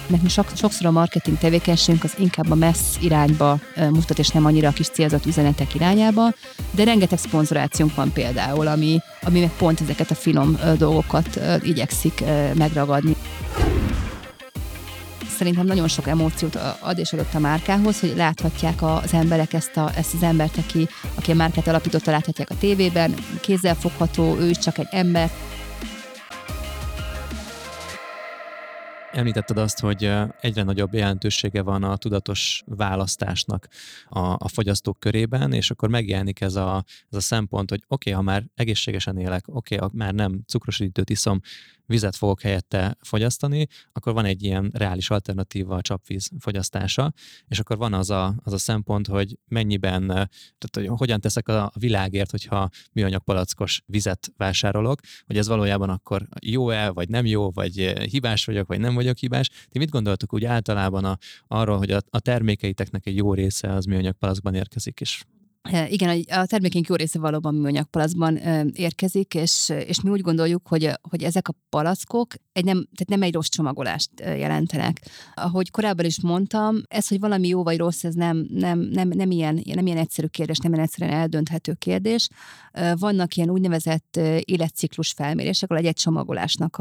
Mert mi sokszor a marketing tevékenységünk az inkább a messz irányba mutat, és nem annyira a kis célzott üzenetek irányába, de rengeteg szponzorációnk van például, ami meg pont ezeket a finom dolgokat igyekszik megragadni. szerintem nagyon sok emóciót ad és adott a márkához, hogy láthatják az emberek ezt az embert, aki a márkát alapította, láthatják a tévében, kézzelfogható, ő is csak egy ember. Említetted azt, hogy egyre nagyobb jelentősége van a tudatos választásnak a fogyasztók körében, és akkor megjelenik ez a szempont, hogy ha már egészségesen élek, ha már nem cukrosítőt iszom, vizet fogok helyette fogyasztani, akkor van egy ilyen reális alternatíva a csapvíz fogyasztása, és akkor van az a szempont, hogy mennyiben, hogy hogyan teszek a világért, hogyha műanyag palackos vizet vásárolok, hogy ez valójában akkor jó-e, vagy nem jó, vagy hibás vagyok, vagy nem vagyok hibás. Ti mit gondoltok úgy általában arról, hogy a termékeiteknek egy jó része az műanyag palackban érkezik is? Igen, a termékeink jó része valóban műanyag palackban érkezik, és mi úgy gondoljuk, hogy ezek a palackok nem egy rossz csomagolást jelentenek. Ahogy korábban is mondtam, ez, hogy valami jó vagy rossz, ez nem ilyen egyszerű kérdés, nem ilyen egyszerűen eldönthető kérdés. Vannak ilyen úgynevezett életciklus felmérések, ahol egy csomagolásnak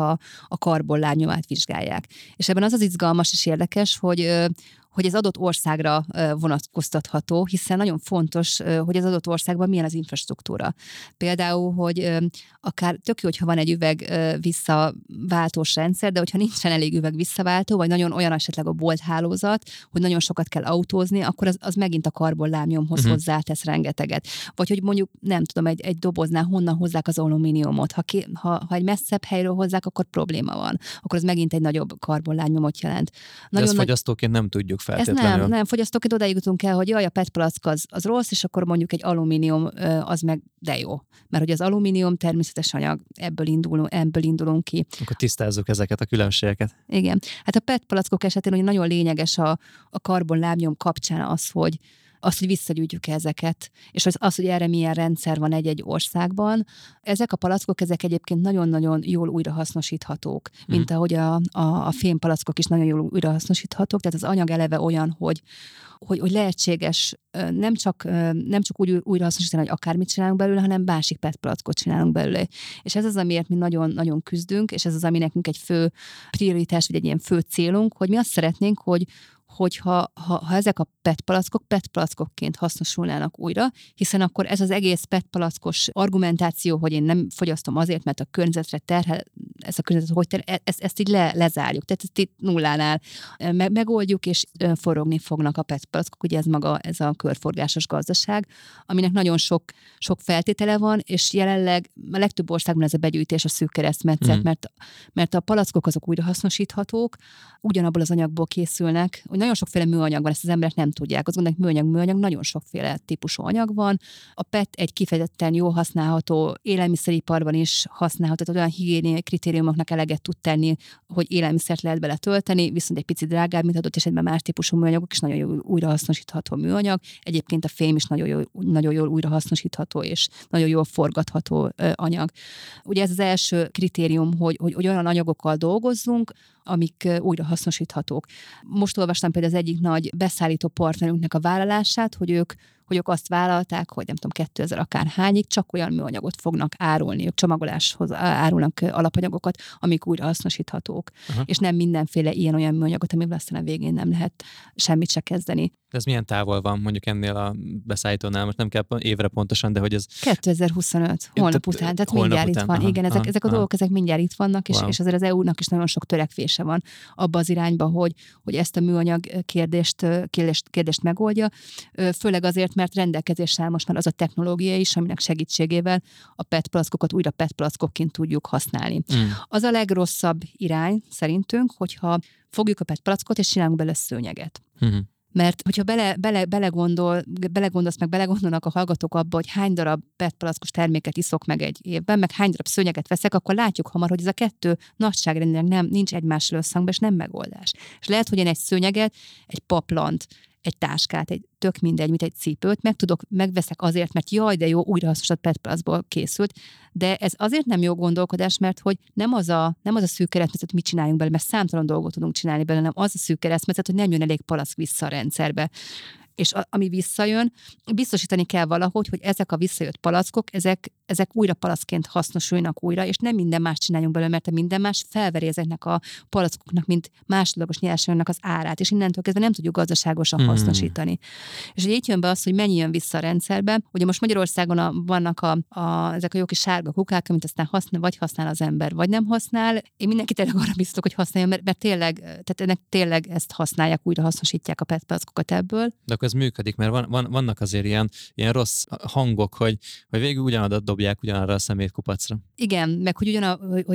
a karbon lábnyomát vizsgálják. És ebben az izgalmas és érdekes, hogy ez adott országra vonatkoztatható, hiszen nagyon fontos, hogy az adott országban milyen az infrastruktúra. Például, hogy akár tök jó, hogyha van egy üveg visszaváltós rendszer, de hogyha nincsen elég üveg visszaváltó, vagy nagyon olyan esetleg a bolthálózat, hogy nagyon sokat kell autózni, akkor az megint a karbonlábnyomhoz hozzátesz rengeteget. Vagy hogy mondjuk, nem tudom, egy doboznál honnan hozzák az alumíniumot. Ha egy messzebb helyről hozzák, akkor probléma van. Akkor az megint egy nagyobb karbonlábnyomot jelent. Ezt fogyasztóként nem tudjuk. Ezt nem fogyasztóként odáig jutunk el, hogy jaj, a PET palack az rossz, és akkor mondjuk egy alumínium az meg de jó. Mert hogy az alumínium természetes anyag, ebből indulunk ki. Akkor tisztázzuk ezeket a különbségeket. Igen. Hát a PET palackok esetén ugye nagyon lényeges a karbonlábnyom kapcsán az, hogy visszagyűjtjük ezeket, és az, hogy erre milyen rendszer van egy-egy országban. Ezek a palackok, ezek egyébként nagyon-nagyon jól újrahasznosíthatók, mint ahogy a fémpalackok is nagyon jól újrahasznosíthatók, tehát az anyag eleve olyan, hogy lehetséges nem csak úgy újrahasznosítani, hogy akármit csinálunk belőle, hanem másik PET palackot csinálunk belőle. És ez az, amiért mi nagyon-nagyon küzdünk, és ez az, ami nekünk egy fő prioritás, vagy egy ilyen fő célunk, hogy mi azt szeretnénk, hogyha ezek a PET palackokként hasznosulnának újra, hiszen akkor ez az egész PET palackos argumentáció, hogy én nem fogyasztom azért, mert a környezetre terhel, ez a környezet hogy terhel, ezt így lezárjuk, tehát ezt itt nullánál megoldjuk, és forogni fognak a PET palackok, ugye ez a körforgásos gazdaság, aminek nagyon sok feltétele van, és jelenleg a legtöbb országban ez a begyűjtés a szűk keresztmetszet, mert a palackok azok újrahasznosíthatók, ugyanabból az anyagból készülnek, hogy nagyon sokféle műanyag van, ezt az emberek nem tudják. Azt gondolják, műanyag, nagyon sokféle típusú anyag van. A PET egy kifejezetten jó használható, élelmiszeriparban is használható, tehát olyan higiéniai kritériumoknak eleget tud tenni, hogy élelmiszert lehet bele tölteni, viszont egy picit drágább, mint adott esetben más típusú műanyagok, és nagyon jól újrahasznosítható műanyag. Egyébként a fém is nagyon jól újrahasznosítható, és nagyon jól forgatható anyag. Ugye ez az első kritérium, hogy olyan anyagokkal dolgozzunk, amik újrahasznosíthatók. Most olvastam például az egyik nagy beszállító partnerünknek a vállalását, hogy ők azt vállalták, hogy nem tudom, 2000 akárhányig csak olyan műanyagot fognak árulni, ők csomagoláshoz árulnak alapanyagokat, amik újrahasznosíthatók. Aha. És nem mindenféle ilyen-olyan műanyagot, amivel aztán a végén nem lehet semmit se kezdeni. Ez milyen távol van mondjuk ennél a beszállítónál? Most nem kell évre pontosan, de hogy ez... 2025, holnap után, tehát mindjárt itt van. Igen, ezek a dolgok, ezek mindjárt itt vannak, és azért az EU-nak is nagyon sok törekvése van abba az irányba, hogy ezt a műanyag kérdést megoldja, főleg azért, mert rendelkezésre áll most már az a technológia is, aminek segítségével a PET palackokat újra PET palackokként tudjuk használni. Az a legrosszabb irány szerintünk, hogyha fogjuk a PET palackot és csinálunk belőle szőnyeget. Mert hogyha belegondolnak a hallgatók abba, hogy hány darab PET palackos terméket iszok meg egy évben, meg hány darab szőnyeget veszek, akkor látjuk hamar, hogy ez a kettő nagyságrendileg nincs egymással összhangban, és nem megoldás. És lehet, hogy én egy szőnyeget, egy paplant, egy táskát, egy tök mindegy, mint egy cipőt, megveszek azért, mert jaj, de jó, újrahasznosított PET palacból készült, de ez azért nem jó gondolkodás, mert hogy nem az a szűk keresztmetszet, mit csináljunk belőle, mert számtalan dolgot tudunk csinálni belőle, hanem az a szűk keresztmetszet, hogy nem jön elég palack vissza a rendszerbe. és ami visszajön, biztosítani kell valahogy, hogy ezek a visszajött palackok, ezek újra palackként hasznosulnak újra, és nem minden más csináljunk belőle, mert minden más felveri ezeknek a palackoknak, mint másodlagos nyersanyagnak az árát, és innentől kezdve nem tudjuk gazdaságosan hasznosítani. És így jön be az, hogy mennyi jön vissza a rendszerbe. Ugye most Magyarországon vannak ezek a jó kis sárga kukák, amit aztán használ az ember, vagy nem használ. Én mindenkit arra biztatok, hogy használja, mert tényleg, tehát ennek tényleg ezt használják, újra hasznosítják a PET palackokat ebből. De akkor ez működik, mert vannak azért ilyen rossz hangok, hogy végül ugyanadat dobják ugyanarra a szemétkupacra. Igen, meg hogy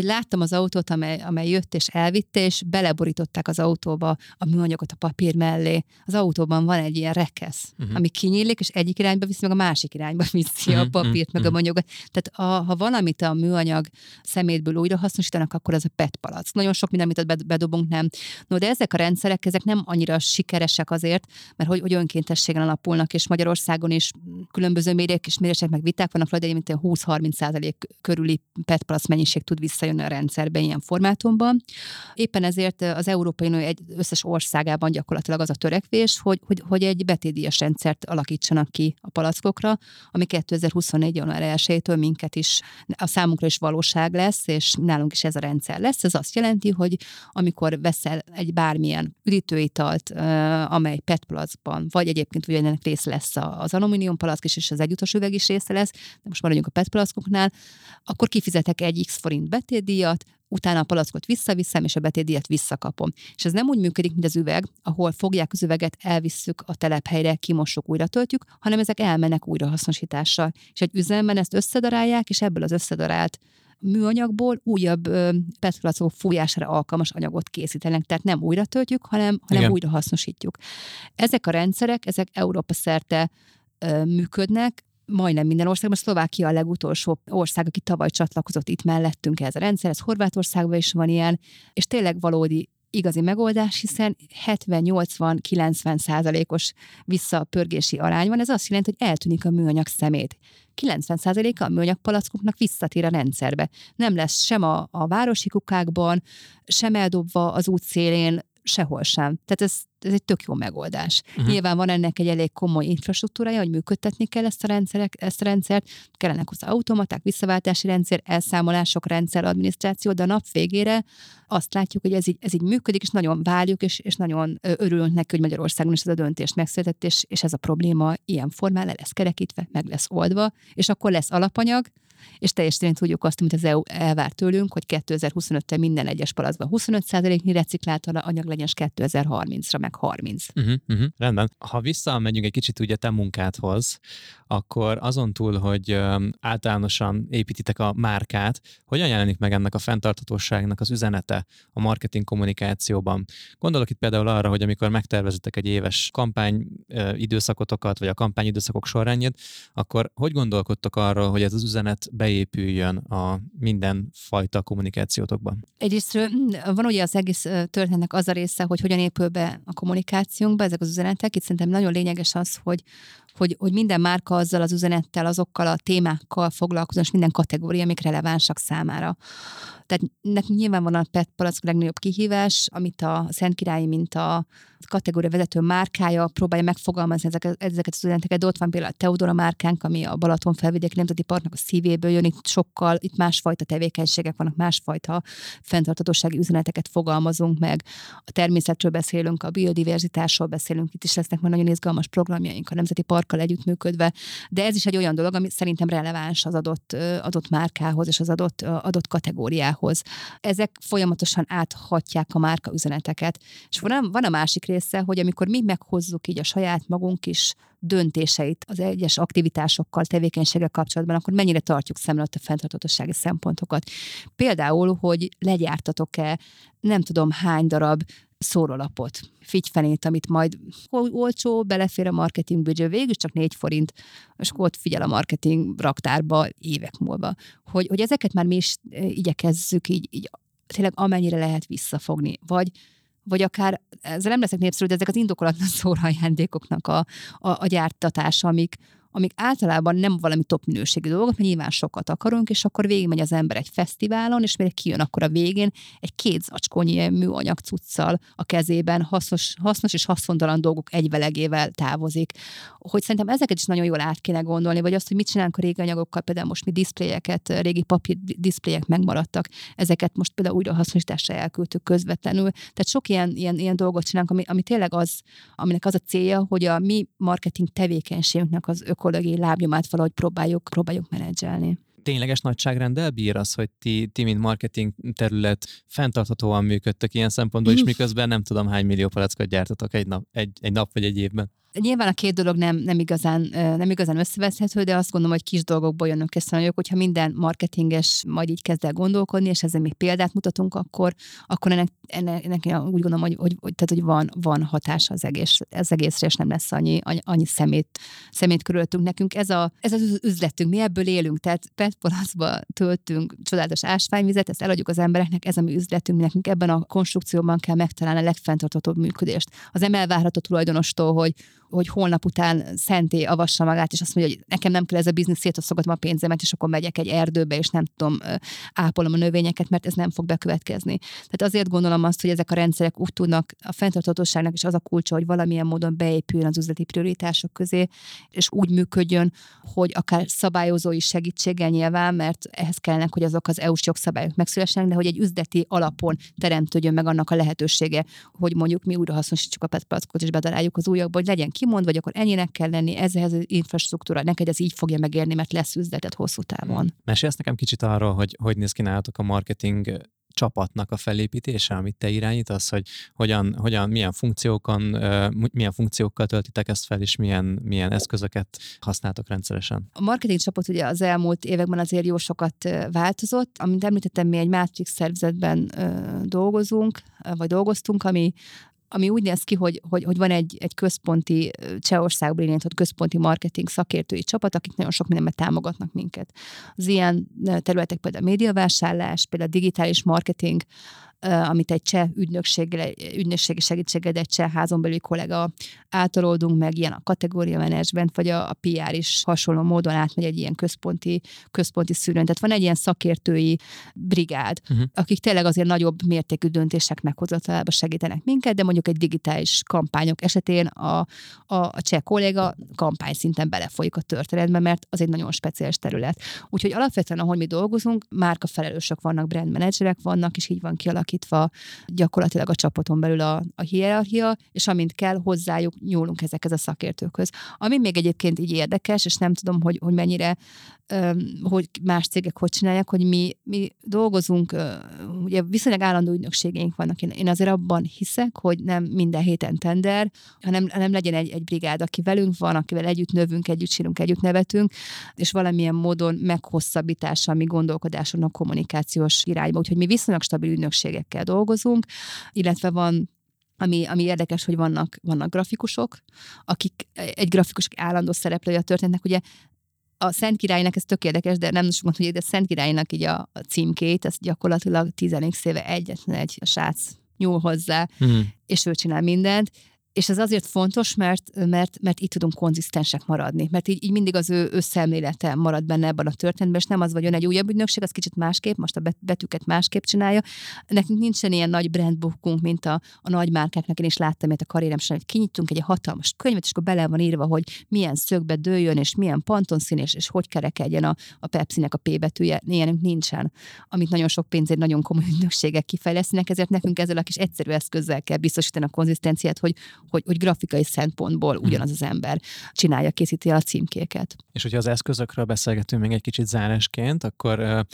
láttam az autót, amely jött és elvitte, és beleborították az autóba a műanyagot a papír mellé. Az autóban van egy ilyen rekesz, ami kinyílik, és egyik irányba viszi, meg a másik irányba viszi a papírt, meg a műanyagot. Tehát ha valamit a műanyag szemétből újra hasznosítanak, akkor az a PET palack. Nagyon sok minden, amit bedobunk, nem. No, de ezek a rendszerek, ezek nem annyira sikeresek azért, mert hogy önkéntességen alapulnak, és Magyarországon is különböző mérések meg viták vannak, de mint 20-30% körüli PET palack mennyiség tud visszajönni a rendszerbe ilyen formátumban. Éppen ezért az Európai Unió összes országában gyakorlatilag az a törekvés, hogy egy betétdíjas rendszert alakítsanak ki a palackokra, ami 2024. január 1-től minket is, a számunkra is valóság lesz, és nálunk is ez a rendszer lesz. Ez azt jelenti, hogy amikor veszel egy bármilyen üdítőitalt, amely PET palackban, vagy egyébként ugye ennek rész lesz az alumínium palack is, és az egyutas üveg is része lesz, de most maradjunk a PET palackoknál, akkor kifizetek egy X forint betétdíjat, utána a palackot visszaviszem, és a betétdíjat visszakapom. És ez nem úgy működik, mint az üveg, ahol fogják az üveget, elvisszük a telephelyre, kimossuk, újra töltjük, hanem ezek elmennek újrahasznosításra. És egy üzemben ezt összedarálják, és ebből az összedarált műanyagból újabb PET palackok fújására alkalmas anyagot készítenek. Tehát nem újra töltjük, hanem újrahasznosítjuk. Ezek a rendszerek, ezek Európa szerte működnek, majdnem minden országban. Szlovákia a legutolsó ország, aki tavaly csatlakozott itt mellettünk ez a rendszer, ez Horvátországban is van ilyen, és tényleg valódi igazi megoldás, hiszen 70-80-90%-os visszapörgési arány van, ez azt jelenti, hogy eltűnik a műanyag szemét. 90%-a a műanyag palackoknak visszatér a rendszerbe. Nem lesz sem a városi kukákban, sem eldobva az út szélén, sehol sem. Tehát ez egy tök jó megoldás. Nyilván van ennek egy elég komoly infrastruktúrája, hogy működtetni kell ezt a rendszert, kellenek hozzá automaták, visszaváltási rendszer, elszámolások, rendszer, adminisztráció, de a nap végére azt látjuk, hogy ez így működik, és nagyon várjuk, és nagyon örülünk neki, hogy Magyarországon is ez a döntés megszületett, és ez a probléma ilyen formán le lesz kerekítve, meg lesz oldva, és akkor lesz alapanyag, és teljesen tudjuk azt, amit az EU elvár tőlünk, hogy 2025-re minden egyes palackban 25%-nyi reciklált anyag legyen, és 2030-ra meg 30%. Rendben. Ha visszamegyünk egy kicsit ugye te munkádhoz, akkor azon túl, hogy általánosan építitek a márkát, hogyan jelenik meg ennek a fenntarthatóságnak az üzenete a marketing kommunikációban? Gondolok itt például arra, hogy amikor megtervezitek egy éves kampány időszakotokat, vagy a kampány időszakok sorrendjét, akkor hogy gondolkodtok arról, hogy ez az üzenet beépüljön a minden fajta kommunikációtokban? Egyrészt van ugye az egész történetnek az a része, hogy hogyan épül be a kommunikációnkba ezek az üzenetek. Itt szerintem nagyon lényeges az, hogy minden márka azzal az üzenettel, azokkal a témákkal foglalkozom, és minden kategória, amik relevánsak számára. Tehát nekünk nyilván van a PET palack legnagyobb kihívás, amit a Szentkirályi, mint a kategória vezető márkája próbálja megfogalmazni ezeket az üzeneteket. De ott van például a Teodóra márkánk, ami a Balaton Felvidéki Nemzeti Parknak a szívéből jön, itt másfajta tevékenységek vannak, másfajta fenntarthatósági üzeneteket fogalmazunk meg. A természetről beszélünk, a biodiverzitásról beszélünk, itt is lesznek már nagyon izgalmas programjaink a nemzeti parkkal együttműködve, de ez is egy olyan dolog, ami szerintem releváns az adott márkához és az adott kategóriához. Ezek folyamatosan áthatják a márka üzeneteket. És van a másik része, hogy amikor mi meghozzuk így a saját magunk is döntéseit az egyes aktivitásokkal, tevékenységgel kapcsolatban, akkor mennyire tartjuk szem előtt a fenntarthatósági szempontokat. Például, hogy legyártatok-e nem tudom hány darab szórólapot, figyfenét, amit majd olcsó, belefér a marketing büdzsé, végül csak 4 forint, és ott figyel a marketing raktárba évek múlva. Hogy ezeket már mi is igyekezzük így tényleg amennyire lehet visszafogni. Vagy akár, ezzel nem leszek népszerű, de ezek az indokolatlan szóra ajándékoknak a gyártatása, amik amik általában nem valami top minőségű dolgok, mert nyilván sokat akarunk, és akkor végigmegy az ember egy fesztiválon, és mire kijön akkor a végén egy 2 zacskónyi műanyag cuccal a kezében, hasznos és haszontalan dolgok egyvelegével távozik. Hogy szerintem ezeket is nagyon jól át kéne gondolni, vagy azt, hogy mit csinálunk a régi anyagokkal, például most mi diszpléjeket, régi papír diszpléjek megmaradtak, ezeket most például újrahasznosításra elküldtük közvetlenül. Tehát sok ilyen dolgot csinálunk, ami tényleg az, aminek az a célja, hogy a mi marketing tevékenységünknek az ökológiai lábnyomát valahogy próbáljuk menedzselni. Tényleges nagyságrenddel bír az, hogy ti mint marketing terület fenntarthatóan működtök ilyen szempontból, és miközben nem tudom hány millió palackot gyártatok egy nap vagy egy évben. Nyilván a 2 dolog nem igazán összevethető, de azt gondolom, hogy kis dolgokból jönnek össze nagyok, hogyha minden marketinges majd így kezd el gondolkodni, és ezzel még példát mutatunk, akkor ennek úgy gondolom, hogy van hatása az egészre, és nem lesz annyi szemét körülöttünk nekünk. Ez az üzletünk, mi ebből élünk, tehát PET-palacba töltünk csodálatos ásványvizet, ezt eladjuk az embereknek, ez a mi üzletünk, mi nekünk ebben a konstrukcióban kell megtalálni a legfenntarthatóbb működést. Az nem elvárható tulajdonostól, hogy holnap után szenté avassa magát, és azt mondja, hogy nekem nem kell ez a biznisz, szétosztogatom a pénzemet, és akkor megyek egy erdőbe, és nem tudom, ápolom a növényeket, mert ez nem fog bekövetkezni. Tehát azért gondolom azt, hogy ezek a rendszerek úgy tudnak, a fenntarthatóságnak is az a kulcsa, hogy valamilyen módon beépüljön az üzleti prioritások közé, és úgy működjön, hogy akár szabályozói segítséggel nyilván, mert ehhez kellene, hogy azok az EU-s jogszabályok megszülessenek, de hogy egy üzleti alapon teremtődjön meg annak a lehetősége, hogy mondjuk mi újrahasznosítsuk a PET palackot és bedaráljuk az újakba, hogy legyen kimond, vagy akkor ennyinek kell lenni, ezhez az infrastruktúra, neked ez így fogja megérni, mert lesz üzleted hosszú távon. Mesélsz nekem kicsit arról, hogy néz ki nálatok a marketing csapatnak a felépítése, amit te irányítasz, hogy milyen funkciókkal töltitek ezt fel, és milyen eszközöket használtok rendszeresen? A marketing csapat ugye az elmúlt években azért jó sokat változott. Amint említettem, mi egy matrix szervezetben dolgoztunk, ami úgy néz ki, hogy van egy központi, Csehországban irányított központi marketing szakértői csapat, akik nagyon sok mindenben támogatnak minket. Az ilyen területek például a médiavásárlás, például a digitális marketing, amit egy cseh ügynökségi segítséggel, egy cseh házon belüli kollega átolódunk meg, ilyen a kategória menedzsment, vagy a PR is hasonló módon átmegy egy ilyen központi szűrőn. Tehát van egy ilyen szakértői brigád, akik tényleg azért nagyobb mértékű döntések meghozatalában segítenek minket, de mondjuk egy digitális kampányok esetén a cseh kolléga kampány szinten belefolyik a történetbe, mert az egy nagyon speciális terület. Úgyhogy alapvetően, ahogy mi dolgozunk, márkafelelősök vannak, brand menedzserek vannak, és így van kialakítva gyakorlatilag a csapaton belül a hierarchia, és amint kell, hozzájuk nyúlunk ezekhez a szakértőkhöz. Ami még egyébként így érdekes, és nem tudom, hogy mennyire, hogy más cégek hogy csinálják, hogy mi dolgozunk, ugye viszonylag állandó ügynökségeink vannak. Én azért abban hiszek, hogy nem minden héten tender, hanem legyen egy brigád, aki velünk van, akivel együtt növünk, együtt sírunk, együtt nevetünk, és valamilyen módon meghosszabbítása mi gondolkodásunknak kommunikációs irányba. Úgyhogy mi viszonylag stabil ügynökségekkel dolgozunk, illetve van, ami érdekes, hogy vannak grafikusok, akik egy grafikus állandó szereplője a történetnek, ugye a Szentkirálynak, ez tök érdekes, de nem sokat tudják, de a Szentkirálynak így a címkét, ez gyakorlatilag 10x éve egyetlen egy srác nyúl hozzá, és ő csinál mindent. És ez azért fontos, mert így tudunk konzisztensek maradni. Mert így mindig az ő szemlélete marad benne ebben a történetben, és nem az, vagy jön egy újabb ügynökség, az kicsit másképp, most a betűket másképp csinálja. Nekünk nincsen ilyen nagy brandbookunk, mint a nagy márkáknak. Én is láttam ilyet a karrierem során, hogy kinyitunk egy hatalmas könyvet, és akkor bele van írva, hogy milyen szögbe dőljön, és milyen pantonszín, és hogy kerekedjen a Pepsi-nek a P betűje. Ilyenünk nincsen, amit nagyon sok pénzért nagyon komoly ügynökségek kifejlesztenek, ezért nekünk ezzel a kis egyszerű eszközzel kell biztosítani a konzisztenciát, hogy grafikai szempontból ugyanaz az ember csinálja, készíti a címkéket. És hogyha az eszközökről beszélgetünk még egy kicsit zárásként, akkor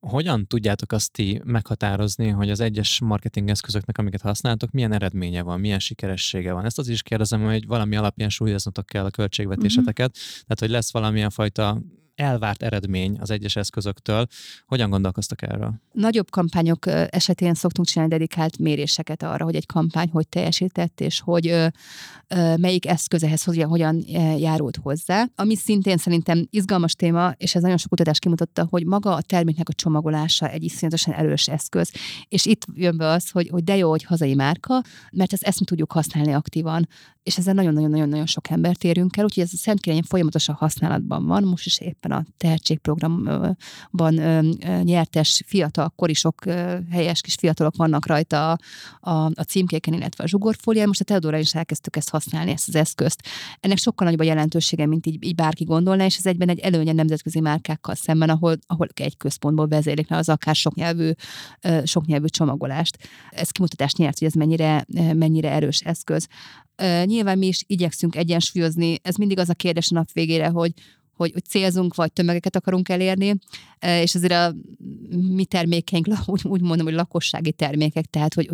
hogyan tudjátok azt ti meghatározni, hogy az egyes marketing eszközöknek, amiket használtok, milyen eredménye van, milyen sikeressége van? Ezt az is kérdezem, hogy valami alapján súlyoznotok kell a költségvetéseteket, tehát hogy lesz valamilyen fajta elvárt eredmény az egyes eszközöktől. Hogyan gondolkoztak erről? Nagyobb kampányok esetén szoktunk csinálni dedikált méréseket arra, hogy egy kampány hogy teljesített, és hogy melyik eszközehez hogyan járult hozzá. Ami szintén szerintem izgalmas téma, és ez nagyon sok kutatás kimutatta, hogy maga a terméknek a csomagolása egy iszonyatosan erős eszköz. És itt jön be az, hogy de jó, hogy hazai márka, mert ezt mi tudjuk használni aktívan. És ezzel nagyon-nagyon sok embert érünk el, úgyhogy ez a Szentkirályon folyamatosan használatban van, most is éppen a tehetségprogramban nyertes fiatal korisok, helyes kis fiatalok vannak rajta a címkéken, illetve a zsugorfólián. Most a Teodórán is elkezdtük ezt használni, ezt az eszközt. Ennek sokkal nagyobb a jelentősége, mint így bárki gondolná, és ez egyben egy előnye nemzetközi márkákkal szemben, ahol egy központból vezérlik le az akár soknyelvű csomagolást. Ez kimutatást nyert, hogy ez mennyire erős eszköz. Nyilván mi is igyekszünk egyensúlyozni, ez mindig az a kérdés a nap végére, hogy célzunk, vagy tömegeket akarunk elérni, és azért a mi termékeink, úgy mondom, hogy lakossági termékek, tehát hogy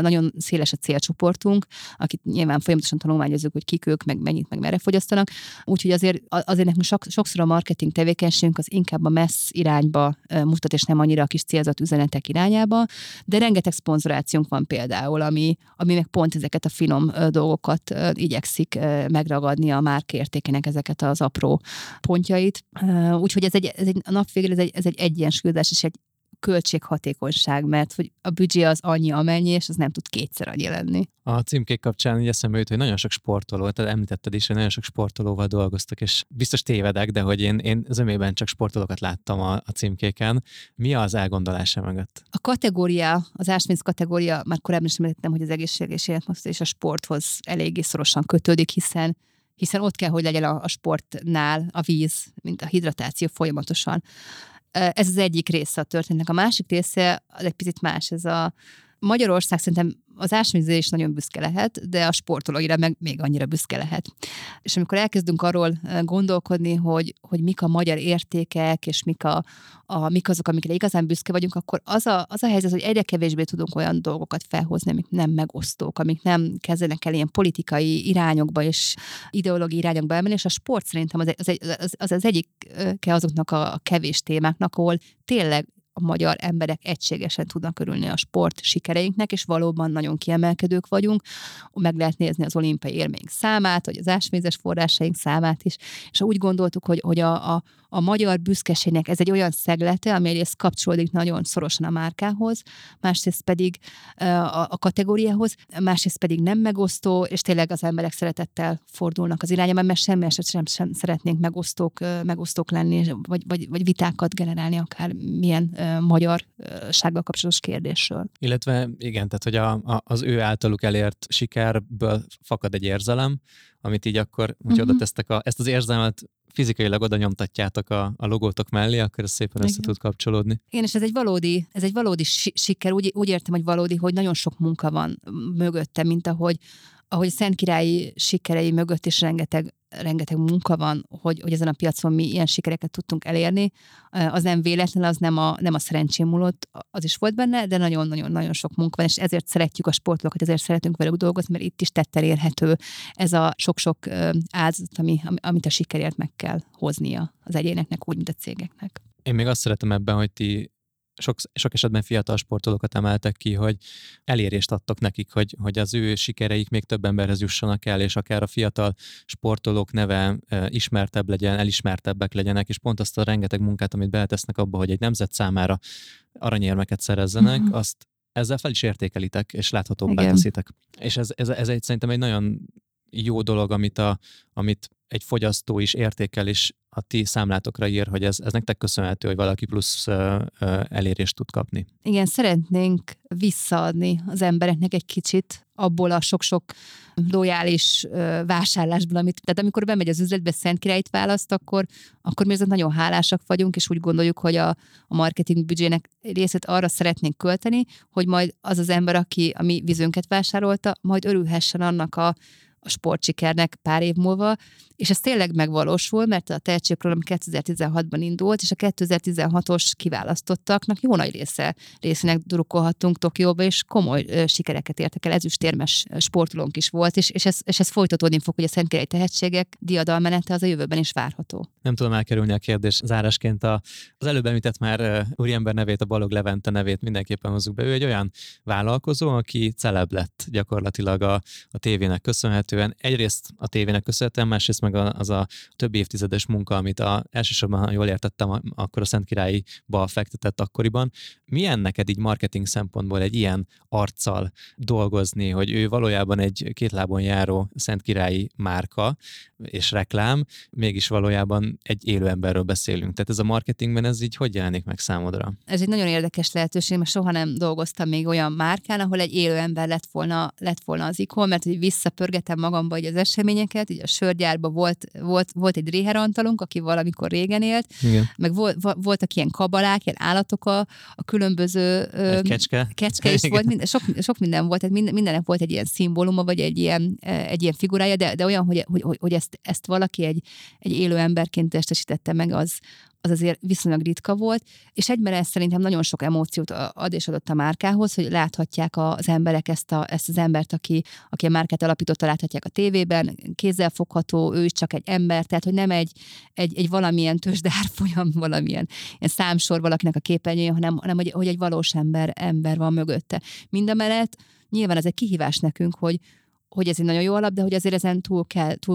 nagyon széles a célcsoportunk, akit nyilván folyamatosan tanulmányozunk, hogy kik ők, meg mennyit, meg merre fogyasztanak. Úgyhogy azért nekünk sokszor a marketing tevékenységünk az inkább a messz irányba mutat, és nem annyira a kis célzott üzenetek irányába, de rengeteg szponzorációnk van például, ami meg pont ezeket a finom dolgokat igyekszik megragadni a márkaértékének ezeket az apró pontjait. Úgyhogy ez egy egyensúlyozás és egy költséghatékonyság, mert hogy a büdzsé az annyi amennyi, és az nem tud kétszer annyi lenni. A címkék kapcsán így eszembe jut, hogy nagyon sok sportoló, tehát említetted is, hogy nagyon sok sportolóval dolgoztak, és biztos tévedek, de hogy én zömében csak sportolókat láttam a címkéken. Mi az elgondolása mögött? A kategória, az ásványz kategória, már korábban is említettem, hogy az egészség és életmód és a sporthoz eléggé szorosan kötődik, hiszen ott kell, hogy legyen a sportnál a víz, mint a hidratáció folyamatosan. Ez az egyik része a történetnek. A másik része az egy picit más. Ez a Magyarország szerintem az ásványvízre is nagyon büszke lehet, de a sportolóira meg még annyira büszke lehet. És amikor elkezdünk arról gondolkodni, hogy mik a magyar értékek, és mik azok, amikre igazán büszke vagyunk, akkor az a helyzet, hogy egyre kevésbé tudunk olyan dolgokat felhozni, amik nem megosztók, amik nem kezdenek el ilyen politikai irányokba és ideológiai irányokba elmenni, és a sport szerintem az egyike azoknak a kevés témáknak, ahol tényleg a magyar emberek egységesen tudnak örülni a sport sikereinknek, és valóban nagyon kiemelkedők vagyunk. Meg lehet nézni az olimpiai érmeink számát, vagy az ásványvizes forrásaink számát is. És úgy gondoltuk, hogy a magyar büszkeségnek ez egy olyan szeglete, ami egyrészt kapcsolódik nagyon szorosan a márkához, másrészt pedig a kategóriához, másrészt pedig nem megosztó, és tényleg az emberek szeretettel fordulnak az irányába, mert semmi esetben sem szeretnénk megosztók lenni, vagy vitákat generálni akár milyen magyarsággal kapcsolatos kérdésről. Illetve igen, tehát hogy az ő általuk elért sikerből fakad egy érzelem, amit így akkor, hogy oda tesztek ezt az érzelmet, fizikailag oda nyomtatjátok a logótok mellé, akkor ez szépen össze tud kapcsolódni. Igen, és ez egy valódi siker. Úgy értem, hogy valódi, hogy nagyon sok munka van mögötte, mint ahogy a Szentkirályi sikerei mögött is rengeteg munka van, hogy ezen a piacon mi ilyen sikereket tudtunk elérni. Az nem véletlen, az nem a szerencsém múlott, az is volt benne, de nagyon-nagyon sok munka van, és ezért szeretjük a sportolókat, ezért szeretünk velük dolgozni, mert itt is tettel érhető ez a sok-sok áldozat, amit a sikerért meg kell hoznia az egyéneknek, úgy, mint a cégeknek. Én még azt szeretem ebben, hogy ti sok esetben fiatal sportolókat emeltek ki, hogy elérést adtak nekik, hogy az ő sikereik még több emberhez jussanak el, és akár a fiatal sportolók neve ismertebb legyen, elismertebbek legyenek, és pont azt a rengeteg munkát, amit beletesznek abba, hogy egy nemzet számára aranyérmeket szerezzenek, azt ezzel fel is értékelitek, és láthatóbbá teszitek. És ez szerintem egy nagyon jó dolog, amit egy fogyasztó is értékel, és a ti számlátokra ír, hogy ez nektek köszönhető, hogy valaki plusz elérést tud kapni. Igen, szeretnénk visszaadni az embereknek egy kicsit abból a sok-sok lojális vásárlásból, tehát amikor bemegy az üzletbe, Szentkirályt választ, akkor mi azért nagyon hálásak vagyunk, és úgy gondoljuk, hogy a marketing büdzsének részét arra szeretnénk költeni, hogy majd az ember, aki a mi vízünket vásárolta, majd örülhessen annak a a sportsikernek pár év múlva, és ez tényleg megvalósul, mert a tehetségprogram 2016-ban indult, és a 2016-os kiválasztottaknak jó nagy részének drukkolhattunk Tokióba, és komoly sikereket értek el, ezüstérmes sportolónk is volt, és ez folytatódni fog, hogy a szentkirályi tehetségek diadalmenete az a jövőben is várható. Nem tudom elkerülni a kérdés zárásként. Az előbb említett már úriember nevét, a Balogh Levente nevét mindenképpen hozzuk be. Ő egy olyan vállalkozó, aki celeb lett gyakorlatilag a tévének köszönhetően. Egyrészt a tévének köszönhetően, másrészt meg az a több évtizedes munka, amit elsősorban, ha jól értettem, akkor a Szentkirályiba fektetett akkoriban. Milyen neked így marketing szempontból egy ilyen arccal dolgozni, hogy ő valójában egy két lábon járó szentkirályi márka és reklám, mégis valójában egy élő emberről beszélünk. Tehát ez a marketingben ez így hogy jelenik meg számodra? Ez egy nagyon érdekes lehetőség, mert soha nem dolgoztam még olyan márkán, ahol egy élő ember lett volna az ikon, mert hogy visszapörgetem magamba így az eseményeket, így a sörgyárban volt egy Dreher Antalunk, aki valamikor régen élt, igen. Meg voltak ilyen kabalák, ilyen állatok a különböző... Kecske is volt, sok minden volt, tehát mindennek volt egy ilyen szimbóluma, vagy egy ilyen figurája, de olyan, hogy ezt valaki egy élő emberként testesítette meg, az azért viszonylag ritka volt, és egymás szerintem nagyon sok emóciót ad és adott a márkához, hogy láthatják az emberek ezt az embert, aki a márkát alapította, láthatják a tévében, kézzelfogható, ő is csak egy ember, tehát hogy nem egy valamilyen tőzsdeárfolyam, valamilyen számsor valakinek a képernyője, hanem hogy egy valós ember van mögötte. Mindemellett nyilván ez egy kihívás nekünk, hogy ez egy nagyon jó alap, de hogy azért ezen túl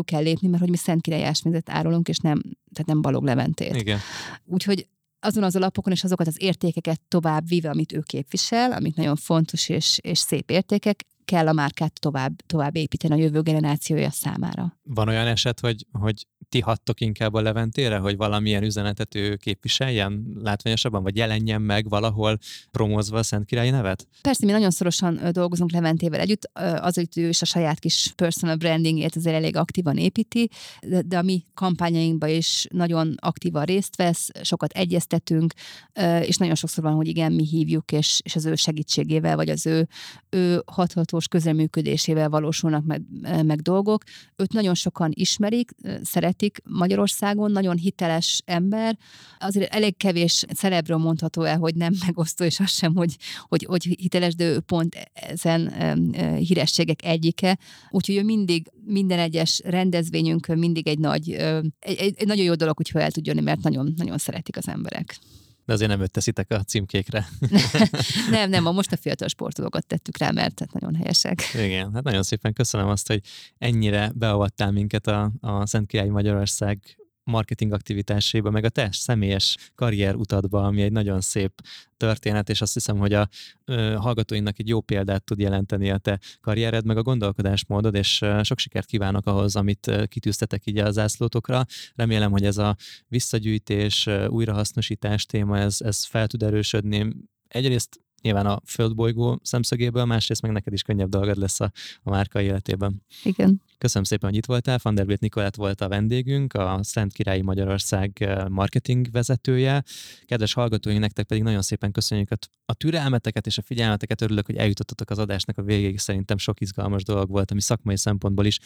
kell lépni, mert hogy mi szentkirályi ásványvizet árulunk, és nem Balogh Leventét. Igen. Úgyhogy azon az alapokon és azokat az értékeket tovább vive, amit ő képvisel, amik nagyon fontos és szép értékek, kell a márkát tovább építeni a jövő generációja számára. Van olyan eset, hogy ti hattok inkább a Leventére, hogy valamilyen üzenetet ő képviseljen látványosabban, vagy jelenjen meg valahol promózva a szentkirályi nevet? Persze, mi nagyon szorosan dolgozunk Leventével együtt, azért ő is a saját kis personal brandingét azért elég aktívan építi, de a mi kampányainkban is nagyon aktívan részt vesz, sokat egyeztetünk, és nagyon sokszor van, hogy igen, mi hívjuk, és az ő segítségével, vagy az ő hathatós közreműködésével valósulnak meg dolgok. Őt nagyon sokan ismerik, szeretik Magyarországon, nagyon hiteles ember. Azért elég kevés celebről mondható el, hogy nem megosztó, és az sem, hogy hiteles, de ő pont ezen hírességek egyike. Úgyhogy ő mindig, minden egyes rendezvényünkön mindig egy nagyon jó dolog, hogyha el tud jönni, mert nagyon, nagyon szeretik az emberek. De azért nem őt teszitek a címkékre. Nem, most a fiatal sportolókat tettük rá, mert nagyon helyesek. Igen, hát nagyon szépen köszönöm azt, hogy ennyire beavattál minket a Szentkirályi Magyarország marketing aktivitáséba, meg a te személyes karrier utadba, ami egy nagyon szép történet, és azt hiszem, hogy a hallgatóinak egy jó példát tud jelenteni a te karriered, meg a gondolkodásmódod, és sok sikert kívánok ahhoz, amit kitűztetek így a zászlótokra. Remélem, hogy ez a visszagyűjtés, újrahasznosítás téma, ez fel tud erősödni. Egyrészt nyilván a földbolygó szemszögéből, másrészt meg neked is könnyebb dolgod lesz a márka életében. Igen. Köszönöm szépen, hogy itt voltál. Van der Wildt Nikolett volt a vendégünk, a Szentkirályi Magyarország marketing vezetője. Kedves hallgatóink, nektek pedig nagyon szépen köszönjük a türelmeteket és a figyelmeteket. Örülök, hogy eljutottatok az adásnak a végéig. Szerintem sok izgalmas dolog volt, ami szakmai szempontból is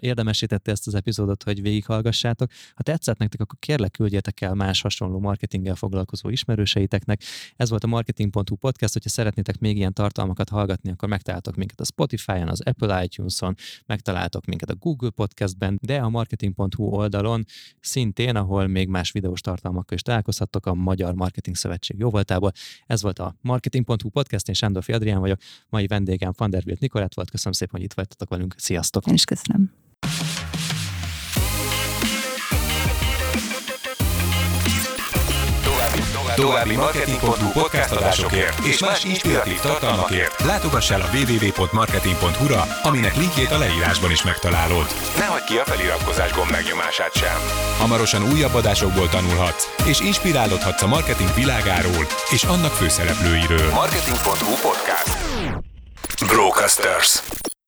érdemesítette ezt az epizódot, hogy végighallgassátok. Ha tetszett nektek, akkor kérlek, küldjetek el más hasonló marketinggel foglalkozó ismerőseiteknek. Ez volt a Marketing.hu podcast. Hogyha szeretnétek még ilyen tartalmakat hallgatni, akkor megtaláltok minket a Spotify-on, az Apple iTunes-on, megtaláltok minket a Google Podcastben, de a Marketing.hu oldalon szintén, ahol még más videós tartalmakkal is találkozhattok a Magyar Marketing Szövetség jóvoltából. Ez volt a Marketing.hu podcast, én Sándorfy Adrián vagyok, mai vendégem van der Wildt Nikolett volt, köszönöm szépen, hogy itt voltatok velünk, sziasztok! Én is köszönöm! További Marketing.hu podcast adásokért és más inspiratív tartalmakért látogass el a www.marketing.hu-ra, aminek linkjét a leírásban is megtalálod. Ne hagyd ki a feliratkozás gomb megnyomását sem. Hamarosan újabb adásokból tanulhatsz, és inspirálódhatsz a marketing világáról és annak főszereplőiről. Marketing.hu podcast. Brocasters.